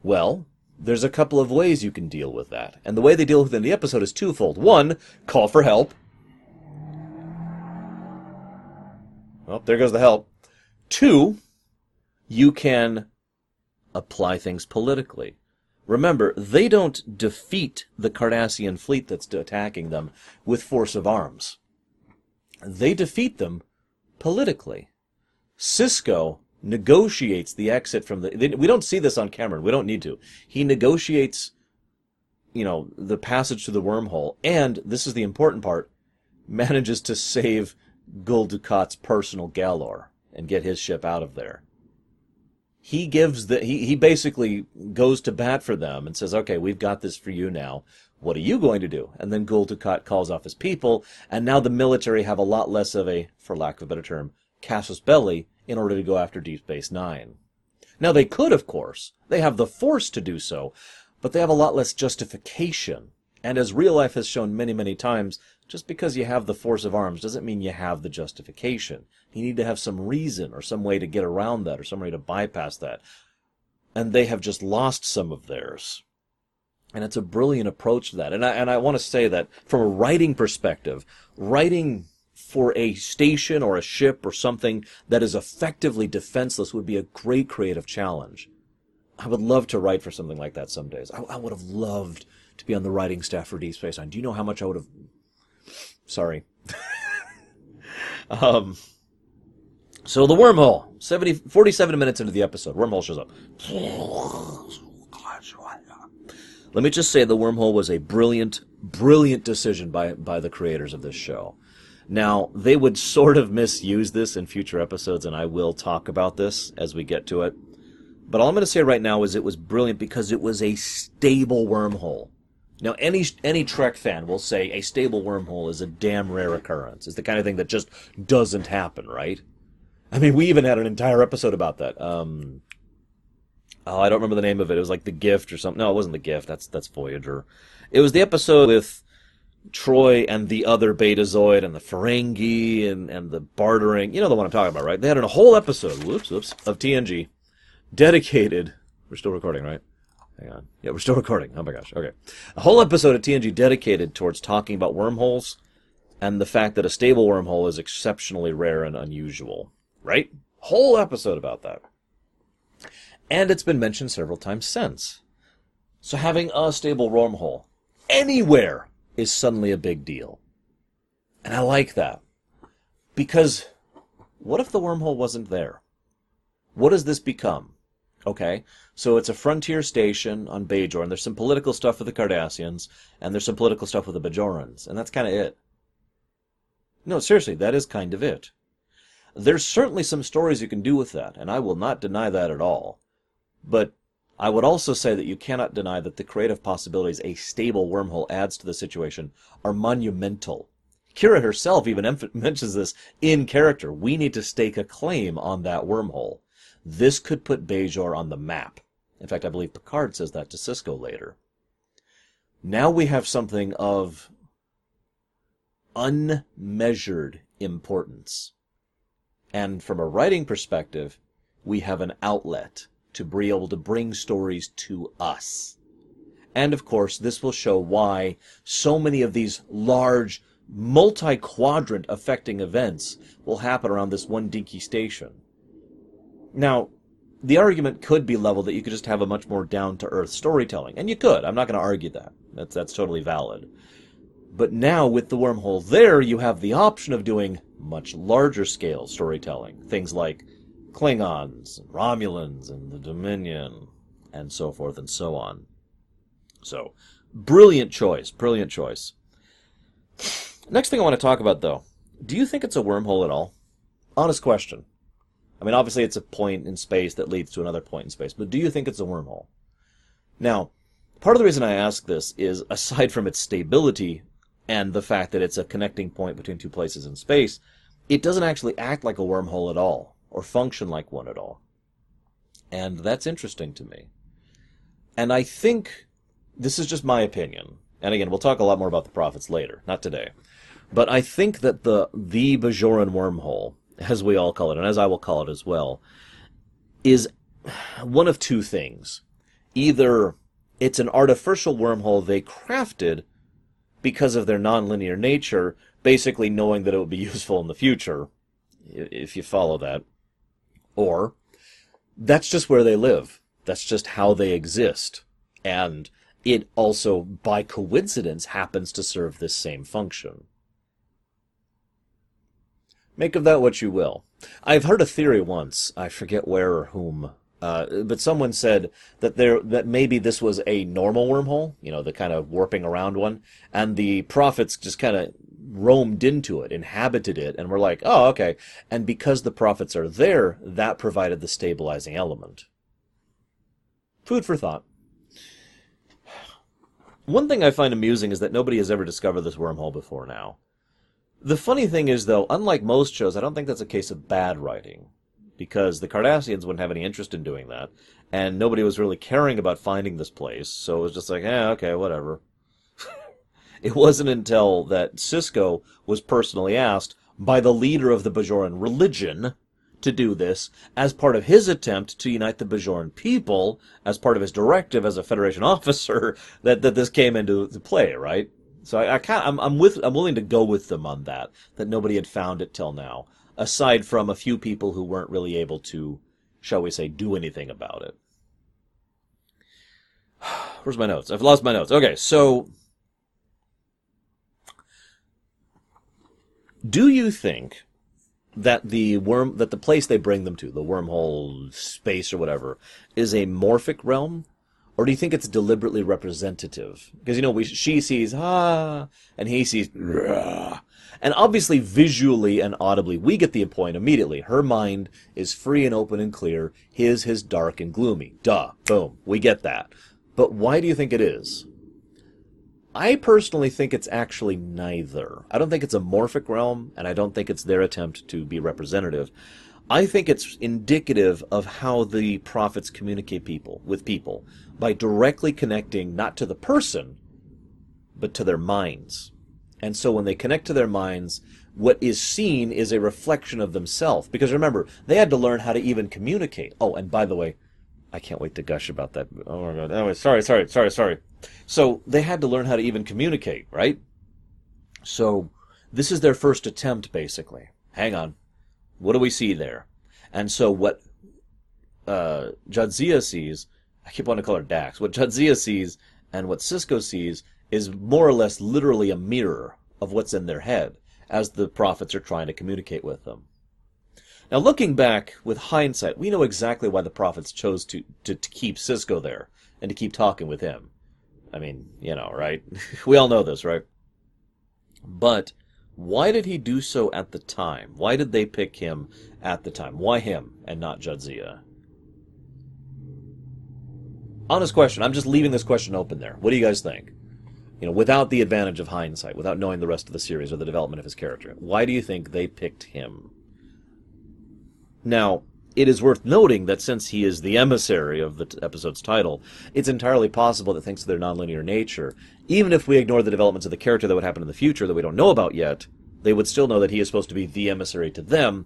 Well, there's a couple of ways you can deal with that. And the way they deal with it in the episode is twofold. 1, call for help. Well, there goes the help. 2, you can apply things politically. Remember, they don't defeat the Cardassian fleet that's attacking them with force of arms. They defeat them politically. Sisko negotiates the exit from we don't see this on camera. We don't need to. He negotiates, you know, the passage to the wormhole, and this is the important part, manages to save Gul Dukat's personal Galor and get his ship out of there. He gives he basically goes to bat for them and says, okay, we've got this for you now. What are you going to do? And then Gul Dukat calls off his people, and now the military have a lot less of a, for lack of a better term, casus belli in order to go after Deep Space Nine. Now, they could, of course. They have the force to do so, but they have a lot less justification. And as real life has shown many, many times, just because you have the force of arms doesn't mean you have the justification. You need to have some reason or some way to get around that or some way to bypass that. And they have just lost some of theirs. And it's a brilliant approach to that. And I want to say that from a writing perspective, writing for a station or a ship or something that is effectively defenseless would be a great creative challenge. I would love to write for something like that some days. I would have loved to be on the writing staff for Deep Space Nine. Do you know how much I would have... Sorry. So the wormhole. 47 minutes into the episode, wormhole shows up. Let me just say the wormhole was a brilliant, brilliant decision by the creators of this show. Now, they would sort of misuse this in future episodes, and I will talk about this as we get to it. But all I'm going to say right now is it was brilliant because it was a stable wormhole. Now, any Trek fan will say a stable wormhole is a damn rare occurrence. It's the kind of thing that just doesn't happen, right? I mean, we even had an entire episode about that. I don't remember the name of it. It was like The Gift or something. No, it wasn't The Gift. That's Voyager. It was the episode with Troy and the other Betazoid and the Ferengi and the bartering. You know the one I'm talking about, right? They had a whole episode, whoops, of TNG dedicated... We're still recording, right? Hang on. Yeah, we're still recording. Oh my gosh, okay. A whole episode of TNG dedicated towards talking about wormholes and the fact that a stable wormhole is exceptionally rare and unusual, right? Whole episode about that. And it's been mentioned several times since. So having a stable wormhole anywhere is suddenly a big deal. And I like that. Because what if the wormhole wasn't there? What does this become? Okay, so it's a frontier station on Bajoran. There's some political stuff with the Cardassians, and there's some political stuff with the Bajorans, and that's kind of it. No, seriously, that is kind of it. There's certainly some stories you can do with that, and I will not deny that at all. But I would also say that you cannot deny that the creative possibilities a stable wormhole adds to the situation are monumental. Kira herself even mentions this in character. We need to stake a claim on that wormhole. This could put Bajor on the map. In fact, I believe Picard says that to Sisko later. Now we have something of unmeasured importance. And from a writing perspective, we have an outlet to be able to bring stories to us. And, of course, this will show why so many of these large, multi-quadrant affecting events will happen around this one dinky station. Now, the argument could be leveled that you could just have a much more down-to-earth storytelling. And you could. I'm not going to argue that. That's totally valid. But now, with the wormhole there, you have the option of doing much larger-scale storytelling. Things like Klingons, and Romulans, and the Dominion, and so forth and so on. So, brilliant choice, brilliant choice. Next thing I want to talk about, though. Do you think it's a wormhole at all? Honest question. I mean, obviously it's a point in space that leads to another point in space, but do you think it's a wormhole? Now, part of the reason I ask this is, aside from its stability and the fact that it's a connecting point between two places in space, it doesn't actually act like a wormhole at all, or function like one at all. And that's interesting to me. And I think, this is just my opinion, and again, we'll talk a lot more about the Prophets later, not today, but I think that the Bajoran wormhole, as we all call it, and as I will call it as well, is one of two things. Either it's an artificial wormhole they crafted because of their nonlinear nature, basically knowing that it would be useful in the future, if you follow that. Or, that's just where they live. That's just how they exist. And it also, by coincidence, happens to serve this same function. Make of that what you will. I've heard a theory once, I forget where or whom, but someone said that maybe this was a normal wormhole, you know, the kind of warping around one, and the Prophets just kind of roamed into it, inhabited it, and were like, oh, okay. And because the Prophets are there, that provided the stabilizing element. Food for thought. One thing I find amusing is that nobody has ever discovered this wormhole before now. The funny thing is, though, unlike most shows, I don't think that's a case of bad writing, because the Cardassians wouldn't have any interest in doing that, and nobody was really caring about finding this place, so it was just like, okay, whatever. It wasn't until that Sisko was personally asked by the leader of the Bajoran religion to do this as part of his attempt to unite the Bajoran people, as part of his directive as a Federation officer, that this came into play, right? So I'm willing to go with them on that nobody had found it till now, aside from a few people who weren't really able to, shall we say, do anything about it. Where's my notes? I've lost my notes. Okay, so do you think that the place they bring them to, the wormhole space or whatever, is a morphic realm? Or do you think it's deliberately representative? Because, you know, she sees, and he sees, rah. And obviously, visually and audibly, we get the point immediately. Her mind is free and open and clear. His is dark and gloomy. Duh. Boom. We get that. But why do you think it is? I personally think it's actually neither. I don't think it's a morphic realm, and I don't think it's their attempt to be representative. I think it's indicative of how the Prophets communicate with people by directly connecting not to the person, but to their minds. And so when they connect to their minds, what is seen is a reflection of themselves. Because remember, they had to learn how to even communicate. Oh, and by the way, I can't wait to gush about that. Oh my God. Anyway, sorry. So they had to learn how to even communicate, right? So this is their first attempt, basically. Hang on. What do we see there? And so what Jadzia sees, I keep wanting to call her Dax, what Jadzia sees and what Sisko sees is more or less literally a mirror of what's in their head as the Prophets are trying to communicate with them. Now, looking back with hindsight, we know exactly why the Prophets chose to keep Sisko there and to keep talking with him. I mean, you know, right? We all know this, right? But why did he do so at the time? Why did they pick him at the time? Why him and not Jadzia? Honest question. I'm just leaving this question open there. What do you guys think? You know, without the advantage of hindsight, without knowing the rest of the series or the development of his character, why do you think they picked him? Now, it is worth noting that since he is the emissary of the episode's title, it's entirely possible that thanks to their nonlinear nature, even if we ignore the developments of the character that would happen in the future that we don't know about yet, they would still know that he is supposed to be the emissary to them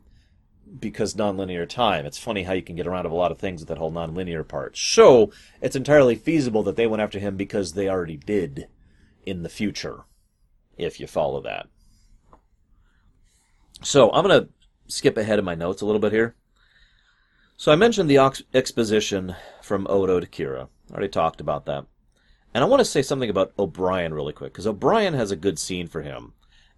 because nonlinear time. It's funny how you can get around of a lot of things with that whole nonlinear part. So, it's entirely feasible that they went after him because they already did in the future, if you follow that. So, I'm going to skip ahead in my notes a little bit here. So I mentioned the exposition from Odo to Kira. I already talked about that. And I want to say something about O'Brien really quick, because O'Brien has a good scene for him.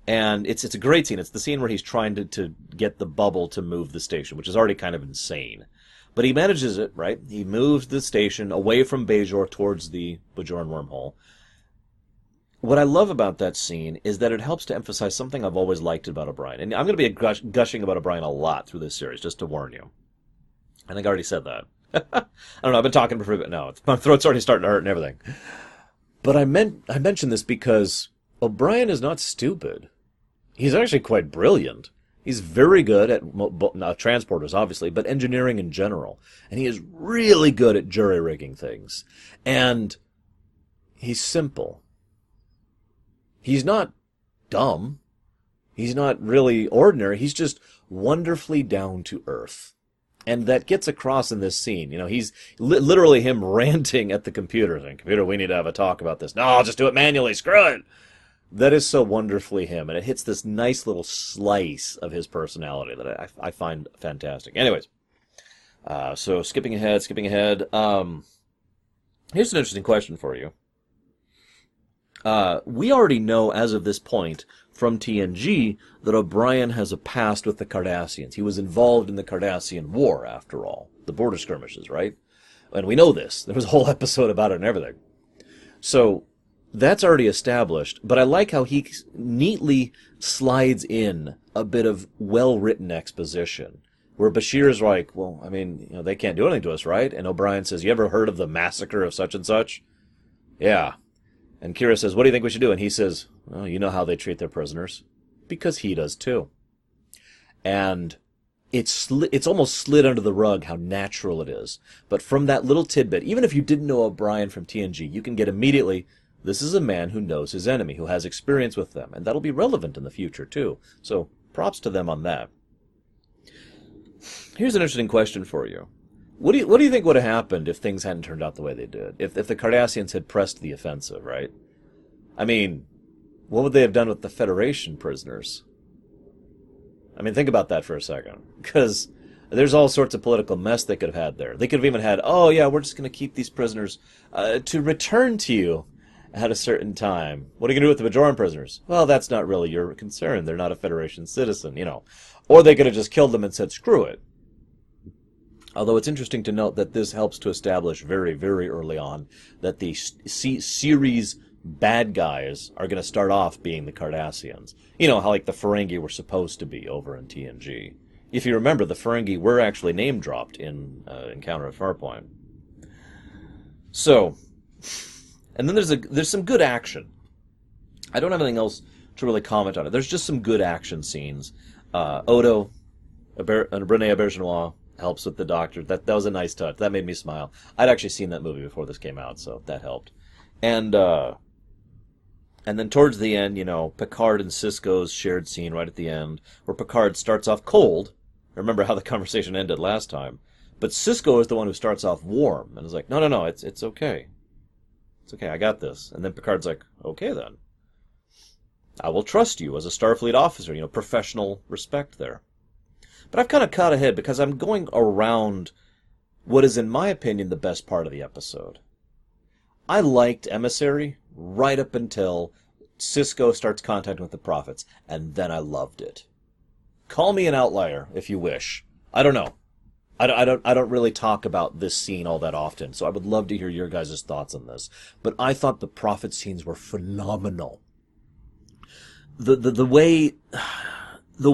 And it's a great scene. It's the scene where he's trying to get the bubble to move the station, which is already kind of insane. But he manages it, right? He moves the station away from Bajor towards the Bajoran wormhole. What I love about that scene is that it helps to emphasize something I've always liked about O'Brien. And I'm going to be gushing about O'Brien a lot through this series, just to warn you. I think I already said that. I don't know, I've been talking for a bit now. My throat's already starting to hurt and everything. But I mention this because O'Brien is not stupid. He's actually quite brilliant. He's very good at transporters, obviously, but engineering in general. And he is really good at jury-rigging things. And he's simple. He's not dumb. He's not really ordinary. He's just wonderfully down to earth. And that gets across in this scene. You know, he's literally him ranting at the computer, saying, "Computer, we need to have a talk about this." "No, I'll just do it manually. Screw it." That is so wonderfully him, and it hits this nice little slice of his personality that I find fantastic. Anyways, so skipping ahead. Here's an interesting question for you. We already know as of this point from TNG that O'Brien has a past with the Cardassians. He was involved in the Cardassian War, after all. The border skirmishes, right? And we know this. There was a whole episode about it and everything. So that's already established, but I like how he neatly slides in a bit of well-written exposition, where Bashir's like, "Well, I mean, you know, they can't do anything to us, right?" And O'Brien says, "You ever heard of the massacre of such and such?" "Yeah." And Kira says, "What do you think we should do?" And he says, "Well, you know how they treat their prisoners." Because he does too. And it's almost slid under the rug how natural it is. But from that little tidbit, even if you didn't know O'Brien from TNG, you can get immediately, this is a man who knows his enemy, who has experience with them. And that'll be relevant in the future too. So props to them on that. Here's an interesting question for you. What do you think would have happened if things hadn't turned out the way they did? If the Cardassians had pressed the offensive, right? I mean, what would they have done with the Federation prisoners? I mean, think about that for a second. Because there's all sorts of political mess they could have had there. They could have even had, "Oh yeah, we're just going to keep these prisoners to return to you at a certain time." "What are you going to do with the Bajoran prisoners?" "Well, that's not really your concern. They're not a Federation citizen, you know." Or they could have just killed them and said, "Screw it." Although it's interesting to note that this helps to establish very, very early on that the series bad guys are going to start off being the Cardassians. You know, how like the Ferengi were supposed to be over in TNG. If you remember, the Ferengi were actually name-dropped in Encounter at Farpoint. So, and then there's some good action. I don't have anything else to really comment on it. There's just some good action scenes. Odo, Brené Auberginois helps with the doctor. That was a nice touch. That made me smile. I'd actually seen that movie before this came out, so that helped. And then towards the end, you know, Picard and Sisko's shared scene right at the end, where Picard starts off cold. Remember how the conversation ended last time. But Sisko is the one who starts off warm, and is like, no, it's okay. It's okay, I got this. And then Picard's like, "Okay then. I will trust you as a Starfleet officer." You know, professional respect there. But I've kind of caught ahead because I'm going around what is, in my opinion, the best part of the episode. I liked Emissary right up until Sisko starts contacting with the Prophets, and then I loved it. Call me an outlier if you wish. I don't know. I don't really talk about this scene all that often, so I would love to hear your guys' thoughts on this. But I thought the Prophet scenes were phenomenal. The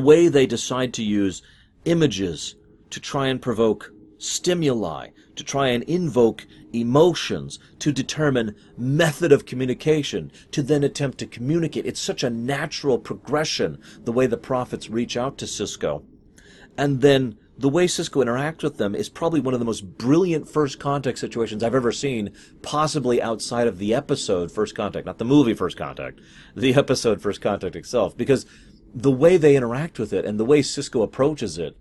way they decide to use images to try and provoke stimuli, to try and invoke emotions, to determine method of communication, to then attempt to communicate. It's such a natural progression, the way the Prophets reach out to Sisko. And then the way Sisko interacts with them is probably one of the most brilliant First Contact situations I've ever seen, possibly outside of the episode First Contact, not the movie First Contact, the episode First Contact itself, because the way they interact with it and the way Sisko approaches it,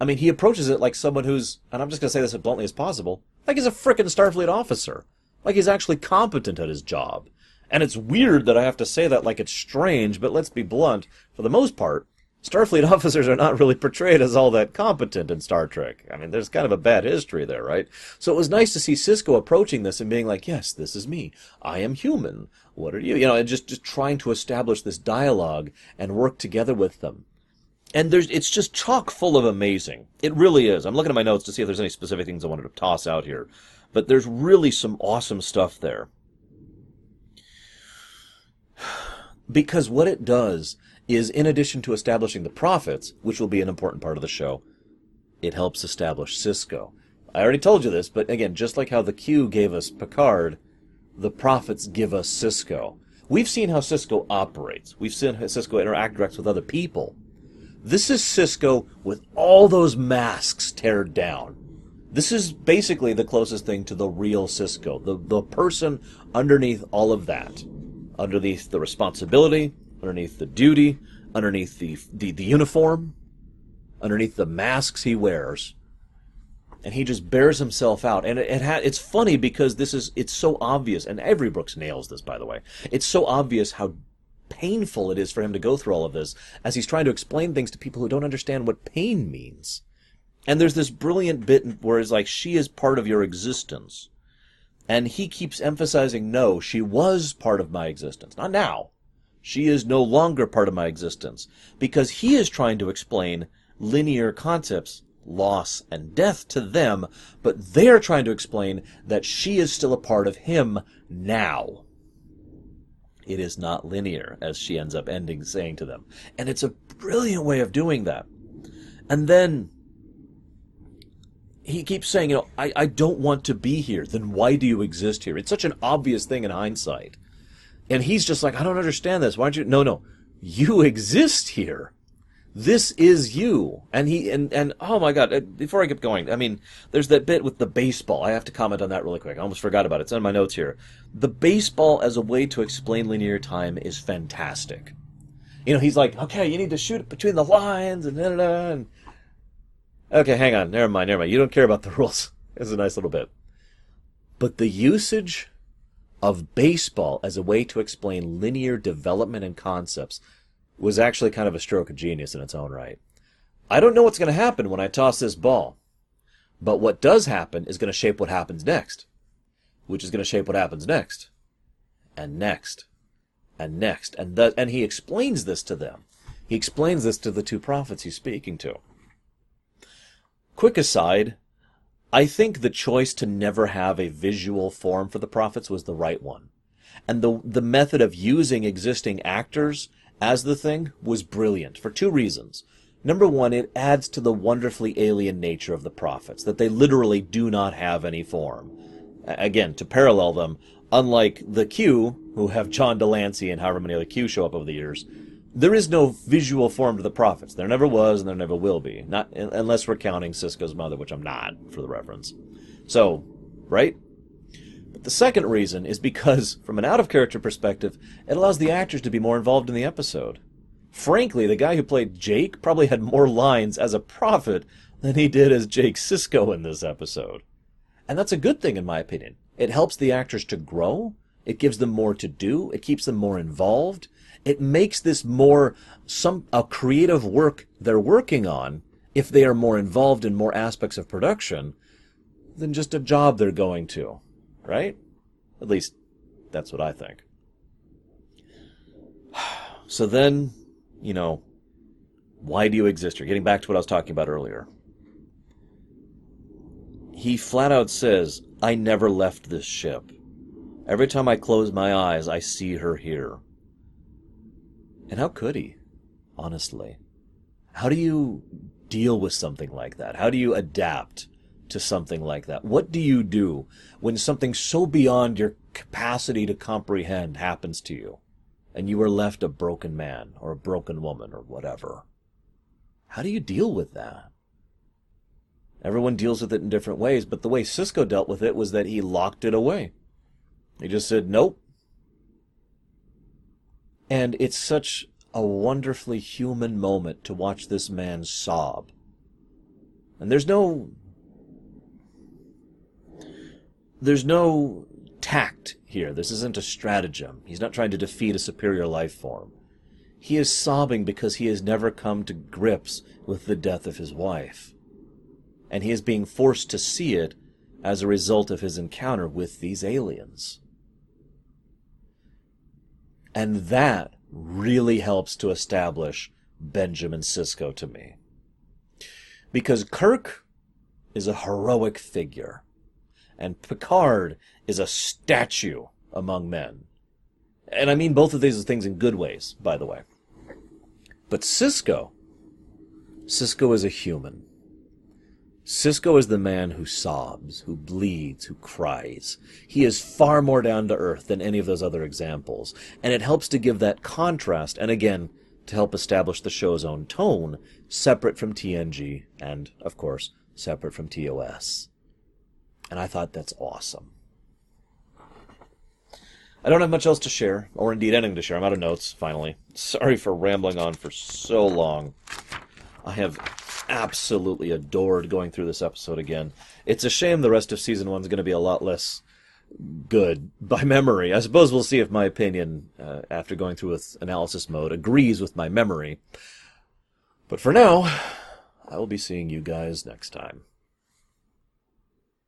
I mean, he approaches it like someone who's, and I'm just going to say this as bluntly as possible, like he's a frickin' Starfleet officer. Like he's actually competent at his job. And it's weird that I have to say that like it's strange, but let's be blunt. For the most part, Starfleet officers are not really portrayed as all that competent in Star Trek. I mean, there's kind of a bad history there, right? So it was nice to see Sisko approaching this and being like, yes, this is me. I am human. What are you? You know, and just trying to establish this dialogue and work together with them. And it's just chock full of amazing. It really is. I'm looking at my notes to see if there's any specific things I wanted to toss out here. But there's really some awesome stuff there. Because what it does is, in addition to establishing the Prophets, which will be an important part of the show, it helps establish Sisko. I already told you this, but again, just like how the Q gave us Picard, the Prophets give us Sisko. We've seen how Sisko operates. We've seen how Sisko interacts with other people. This is Sisko with all those masks teared down. This is basically the closest thing to the real Sisko, the person underneath all of that. Underneath the responsibility, underneath the duty, underneath the uniform, underneath the masks he wears. And he just bears himself out. And it's funny because it's so obvious, and Avery Brooks nails this, by the way. It's so obvious how painful it is for him to go through all of this as he's trying to explain things to people who don't understand what pain means. And there's this brilliant bit where it's like, she is part of your existence. And he keeps emphasizing, no, she was part of my existence. Not now. She is no longer part of my existence. Because he is trying to explain linear concepts, loss and death, to them, but they're trying to explain that she is still a part of him now. It is not linear, as she ends up saying to them. And it's a brilliant way of doing that. And then he keeps saying, you know, I don't want to be here. Then why do you exist here? It's such an obvious thing in hindsight. And he's just like, I don't understand this. Why aren't you? No. You exist here. This is you. And oh my God, before I keep going, I mean, there's that bit with the baseball. I have to comment on that really quick. I almost forgot about it. It's on my notes here. The baseball as a way to explain linear time is fantastic. You know, he's like, okay, you need to shoot it between the lines and da-da-da, and okay, hang on. Never mind. You don't care about the rules. It's a nice little bit. But the usage of baseball as a way to explain linear development and concepts was actually kind of a stroke of genius in its own right. I don't know what's going to happen when I toss this ball, but what does happen is going to shape what happens next, which is going to shape what happens next, and next, and next. And he explains this to them. He explains this to the two prophets he's speaking to. Quick aside, I think the choice to never have a visual form for the Prophets was the right one. And the method of using existing actors as the thing was brilliant for two reasons. Number one, it adds to the wonderfully alien nature of the Prophets, that they literally do not have any form. Again, to parallel them, unlike the Q, who have John Delancey and however many other Q show up over the years, there is no visual form to the Prophets. There never was, and there never will be. Not unless we're counting Sisko's mother, which I'm not, for the reference. So, right? But the second reason is because, from an out-of-character perspective, it allows the actors to be more involved in the episode. Frankly, the guy who played Jake probably had more lines as a prophet than he did as Jake Sisko in this episode. And that's a good thing, in my opinion. It helps the actors to grow. It gives them more to do. It keeps them more involved. It makes this more a creative work they're working on if they are more involved in more aspects of production than just a job they're going to, right? At least that's what I think. So then, you know, why do you exist? You're getting back to what I was talking about earlier. He flat out says, I never left this ship. Every time I close my eyes, I see her here. And how could he, honestly? How do you deal with something like that? How do you adapt to something like that? What do you do when something so beyond your capacity to comprehend happens to you, and you are left a broken man or a broken woman or whatever? How do you deal with that? Everyone deals with it in different ways, but the way Sisko dealt with it was that he locked it away. He just said, nope. And it's such a wonderfully human moment to watch this man sob. And there's no tact here. This isn't a stratagem. He's not trying to defeat a superior life form. He is sobbing because he has never come to grips with the death of his wife. And he is being forced to see it as a result of his encounter with these aliens. And that really helps to establish Benjamin Sisko to me. Because Kirk is a heroic figure, and Picard is a statue among men. And I mean both of these things in good ways, by the way. But Sisko is a human. Sisko is the man who sobs, who bleeds, who cries. He is far more down to earth than any of those other examples. And it helps to give that contrast, and again, to help establish the show's own tone, separate from TNG, and, of course, separate from TOS. And I thought that's awesome. I don't have much else to share, or indeed anything to share. I'm out of notes, finally. Sorry for rambling on for so long. I have absolutely adored going through this episode again. It's a shame the rest of Season 1 is going to be a lot less good by memory. I suppose we'll see if my opinion, after going through with analysis mode, agrees with my memory. But for now, I will be seeing you guys next time.